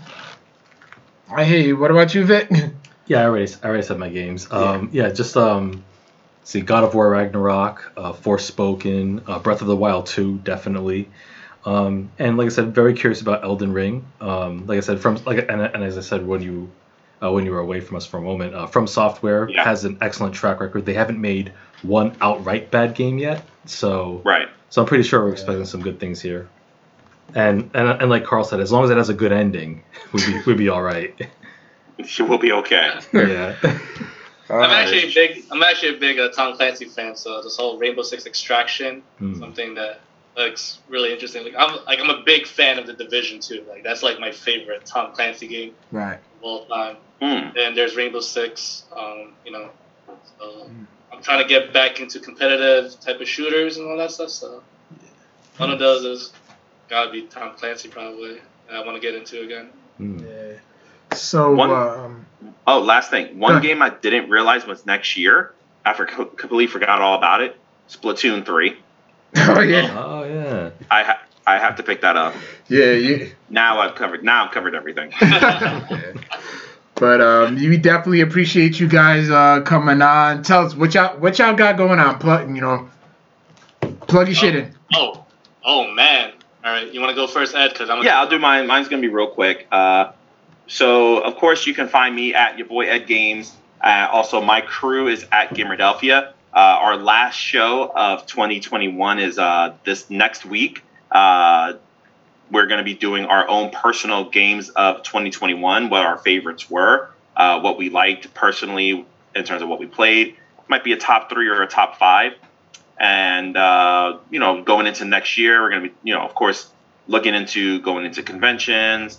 you. What about you, Vic? Yeah, I already said my games. See, God of War Ragnarok, Forspoken, Breath of the Wild 2, definitely. And like I said, very curious about Elden Ring. Like I said, as I said when you were away from us for a moment, From Software has an excellent track record. They haven't made one outright bad game yet, so I'm pretty sure we're expecting some good things here. And like Carl said, as long as it has a good ending, we'd be all right. We'll be okay. Yeah. I'm actually a big Tom Clancy fan, so this whole Rainbow Six Extraction, something that looks really interesting. Like, I'm a big fan of The Division 2. Like, that's like my favorite Tom Clancy game of all time. And there's Rainbow Six, I'm trying to get back into competitive type of shooters and all that stuff, so one of those is gotta be Tom Clancy probably, and I want to get into again. So last thing, game I didn't realize was next year. I completely forgot all about it. Splatoon 3. Oh yeah. I have to pick that up. Yeah, Now I've covered everything. But we definitely appreciate you guys coming on. Tell us what y'all got going on. Plug your shit in. Oh man. All right, you want to go first, Ed? I'll do mine. Mine's gonna be real quick. So, of course, you can find me at your boy Ed Games. Also, my crew is at Gamer Delphia. Our last show of 2021 is this next week. We're going to be doing our own personal games of 2021, what our favorites were, what we liked personally in terms of what we played. Might be a top 3 or a top 5. And, going into next year, we're going to be, of course, looking into going into conventions,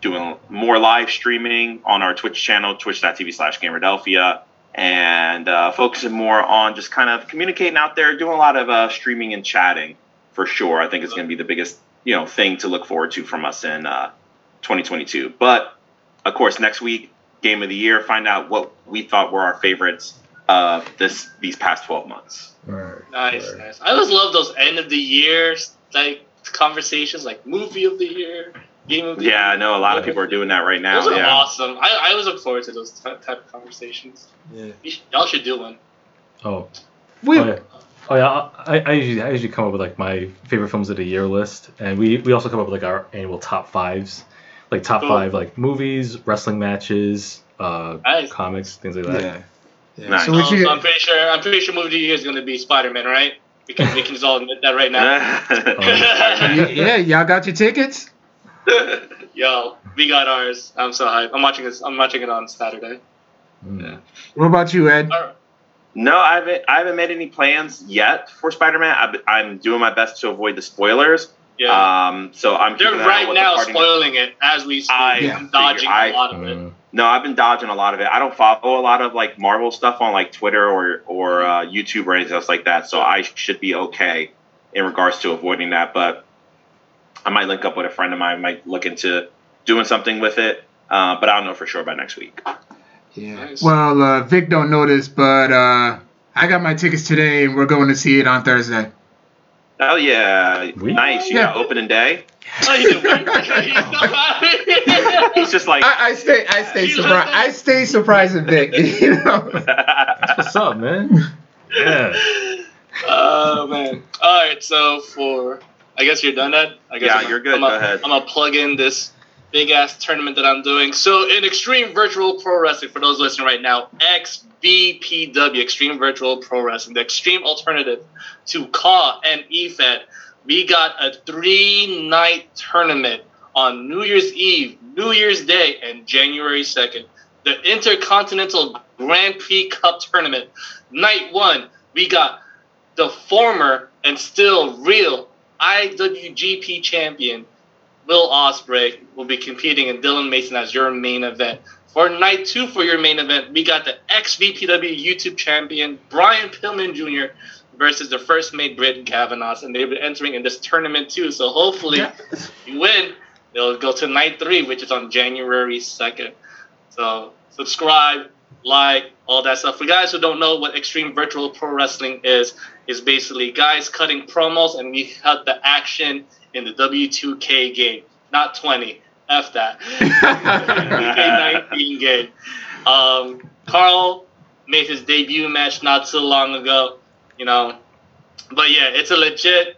doing more live streaming on our Twitch channel, twitch.tv/GamerDelphia, and focusing more on just kind of communicating out there, doing a lot of streaming and chatting for sure. I think it's going to be the biggest, thing to look forward to from us in 2022. But, of course, next week, Game of the Year, find out what we thought were our favorites of these past 12 months. Nice. I always love those end of the year conversations, like movie of the year. Yeah, I know a lot of people are doing that right now. Those are awesome. I always look forward to those type of conversations. Yeah. Y'all should do one. I usually come up with like my favorite films of the year list, and we also come up with like our annual top fives, like top five like movies, wrestling matches, comics, things like that. Yeah. Nice. So I'm pretty sure movie of the year is going to be Spider-Man, right? Because we can just all admit that right now. Yeah, y'all got your tickets? Yo, we got ours. I'm so hyped. I'm watching it on Saturday. Yeah. What about you, Ed? No, I haven't made any plans yet for Spider-Man. I'm doing my best to avoid the spoilers. Yeah. So I'm. They're right now spoiling it as we speak. I'm dodging a lot of it. No, I've been dodging a lot of it. I don't follow a lot of like Marvel stuff on like Twitter or YouTube or anything else like that. So I should be okay in regards to avoiding that, but. I might link up with a friend of mine. Might look into doing something with it, but I'll know for sure by next week. Yeah. Nice. Well, Vic don't know this, but I got my tickets today, and we're going to see it on Thursday. Oh yeah! Really? Nice. You got opening day. He's just like I stay surprised at Vic. What's up, man? Yeah. Oh, man. All right, so for... I guess you're done, Ed? You're good. Go ahead. I'm going to plug in this big-ass tournament that I'm doing. So in Extreme Virtual Pro Wrestling, for those listening right now, XVPW, Extreme Virtual Pro Wrestling, the extreme alternative to CAW and EFED, we got a 3-night tournament on New Year's Eve, New Year's Day, and January 2nd. The Intercontinental Grand Prix Cup Tournament. Night one, we got the former and still real IWGP champion, Will Ospreay, will be competing in Dylan Mason as your main event. For night two, for your main event, we got the XVPW YouTube champion, Brian Pillman Jr., versus the first mate, Britton Kavanaugh. And they've been entering in this tournament, too. So hopefully, if you win, they'll go to night three, which is on January 2nd. So subscribe, like, all that stuff. For guys who don't know what Extreme Virtual Pro Wrestling is basically guys cutting promos, and we cut the action in the W2K game. Not 20. F that. W2K19 game. Carl made his debut match not so long ago, you know. But, yeah, it's a legit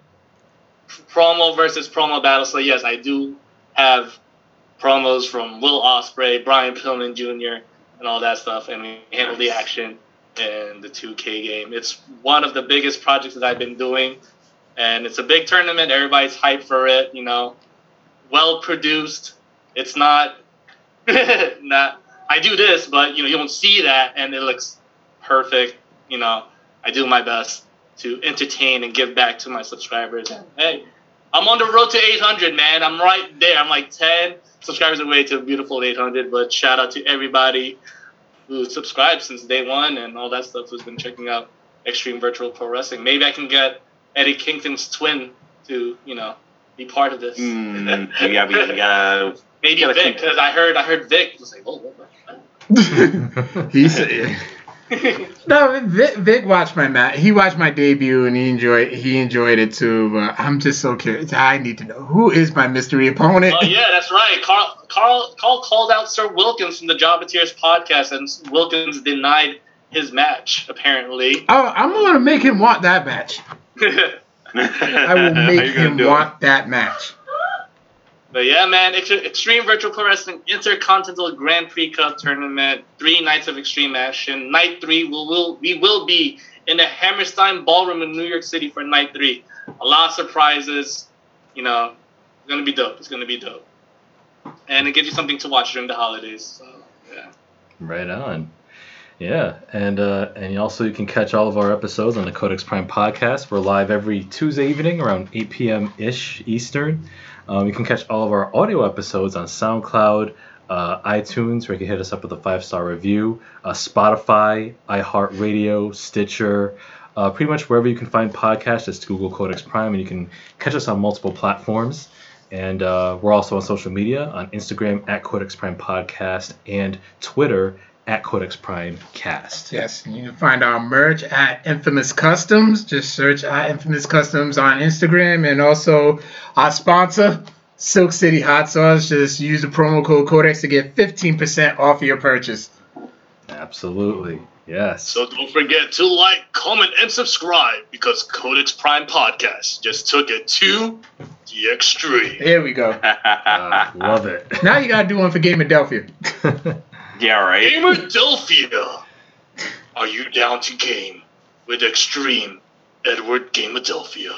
promo versus promo battle. So, yes, I do have promos from Will Ospreay, Brian Pillman Jr., and all that stuff, and we handle the action in the 2K game. It's one of the biggest projects that I've been doing, and it's a big tournament. Everybody's hyped for it, you know. Well produced. It's not, I do this, but you know you don't see that, and it looks perfect. You know, I do my best to entertain and give back to my subscribers. And hey, I'm on the road to 800, man. I'm right there. I'm like 10 subscribers away to a beautiful 800, but shout out to everybody who subscribed since day one and all that stuff who's been checking out Extreme Virtual Pro Wrestling. Maybe I can get Eddie Kingston's twin to, you know, be part of this. Maybe Vic, because I heard Vic was like, whoa. He's... No, Vic watched my match. He watched my debut and he enjoyed it too. But I'm just so curious. I need to know who is my mystery opponent. Oh yeah, that's right. Carl called out Sir Wilkins from the Jobbatiers podcast, and Wilkins denied his match apparently. Oh, I'm gonna make him want that match. I will make him want that match. But yeah, man, Extreme Virtual Pro Wrestling Intercontinental Grand Prix Cup Tournament, 3 nights of extreme action. Night three, we will be in the Hammerstein Ballroom in New York City for night three. A lot of surprises, you know. It's going to be dope. And it gives you something to watch during the holidays. So, yeah. Right on. Yeah, and also you can catch all of our episodes on the Codex Prime Podcast. We're live every Tuesday evening around 8 p.m.-ish Eastern. You can catch all of our audio episodes on SoundCloud, iTunes, where you can hit us up with a 5-star review, Spotify, iHeartRadio, Stitcher, pretty much wherever you can find podcasts, just Google Codex Prime, and you can catch us on multiple platforms. And we're also on social media, on Instagram, @CodexPrimePodcast, and Twitter, @CodexPrimeCast. Yes, you can find our merch at Infamous Customs. Just search Infamous Customs on Instagram, and also our sponsor, Silk City Hot Sauce. Just use the promo code Codex to get 15% off your purchase. Absolutely, yes. So don't forget to like, comment, and subscribe because Codex Prime Podcast just took it to the extreme. There we go. Love it. Now you gotta do one for Gamer Delphia. Yeah, right. Gamer Delphia, are you down to game with Extreme Edward Gamer Delphia?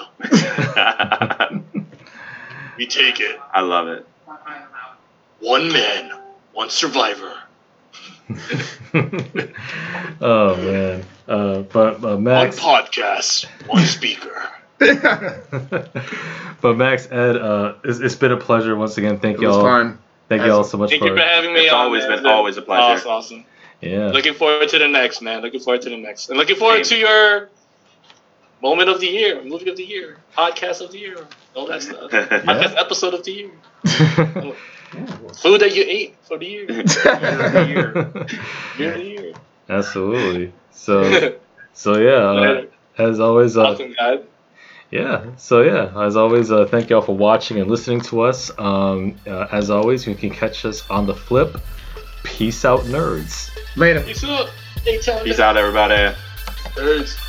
We take it. I love it. One man, one survivor. Oh man! But Max. One podcast, one speaker. But Max, Ed, it's been a pleasure once again. Thank y'all. It was fun. Thank you all so much. Thank you for having me. It's always been always a pleasure. It's awesome. Yeah. Looking forward to the next, man. And looking forward to your moment of the year, movie of the year, podcast of the year, all that stuff. Podcast episode of the year. Food that you ate for the year. Year of the year. Absolutely. So yeah. As always. Awesome, guys. Yeah. So, yeah, as always, thank y'all for watching and listening to us. As always, you can catch us on the flip. Peace out, nerds. Later. Peace out, everybody. Nerds.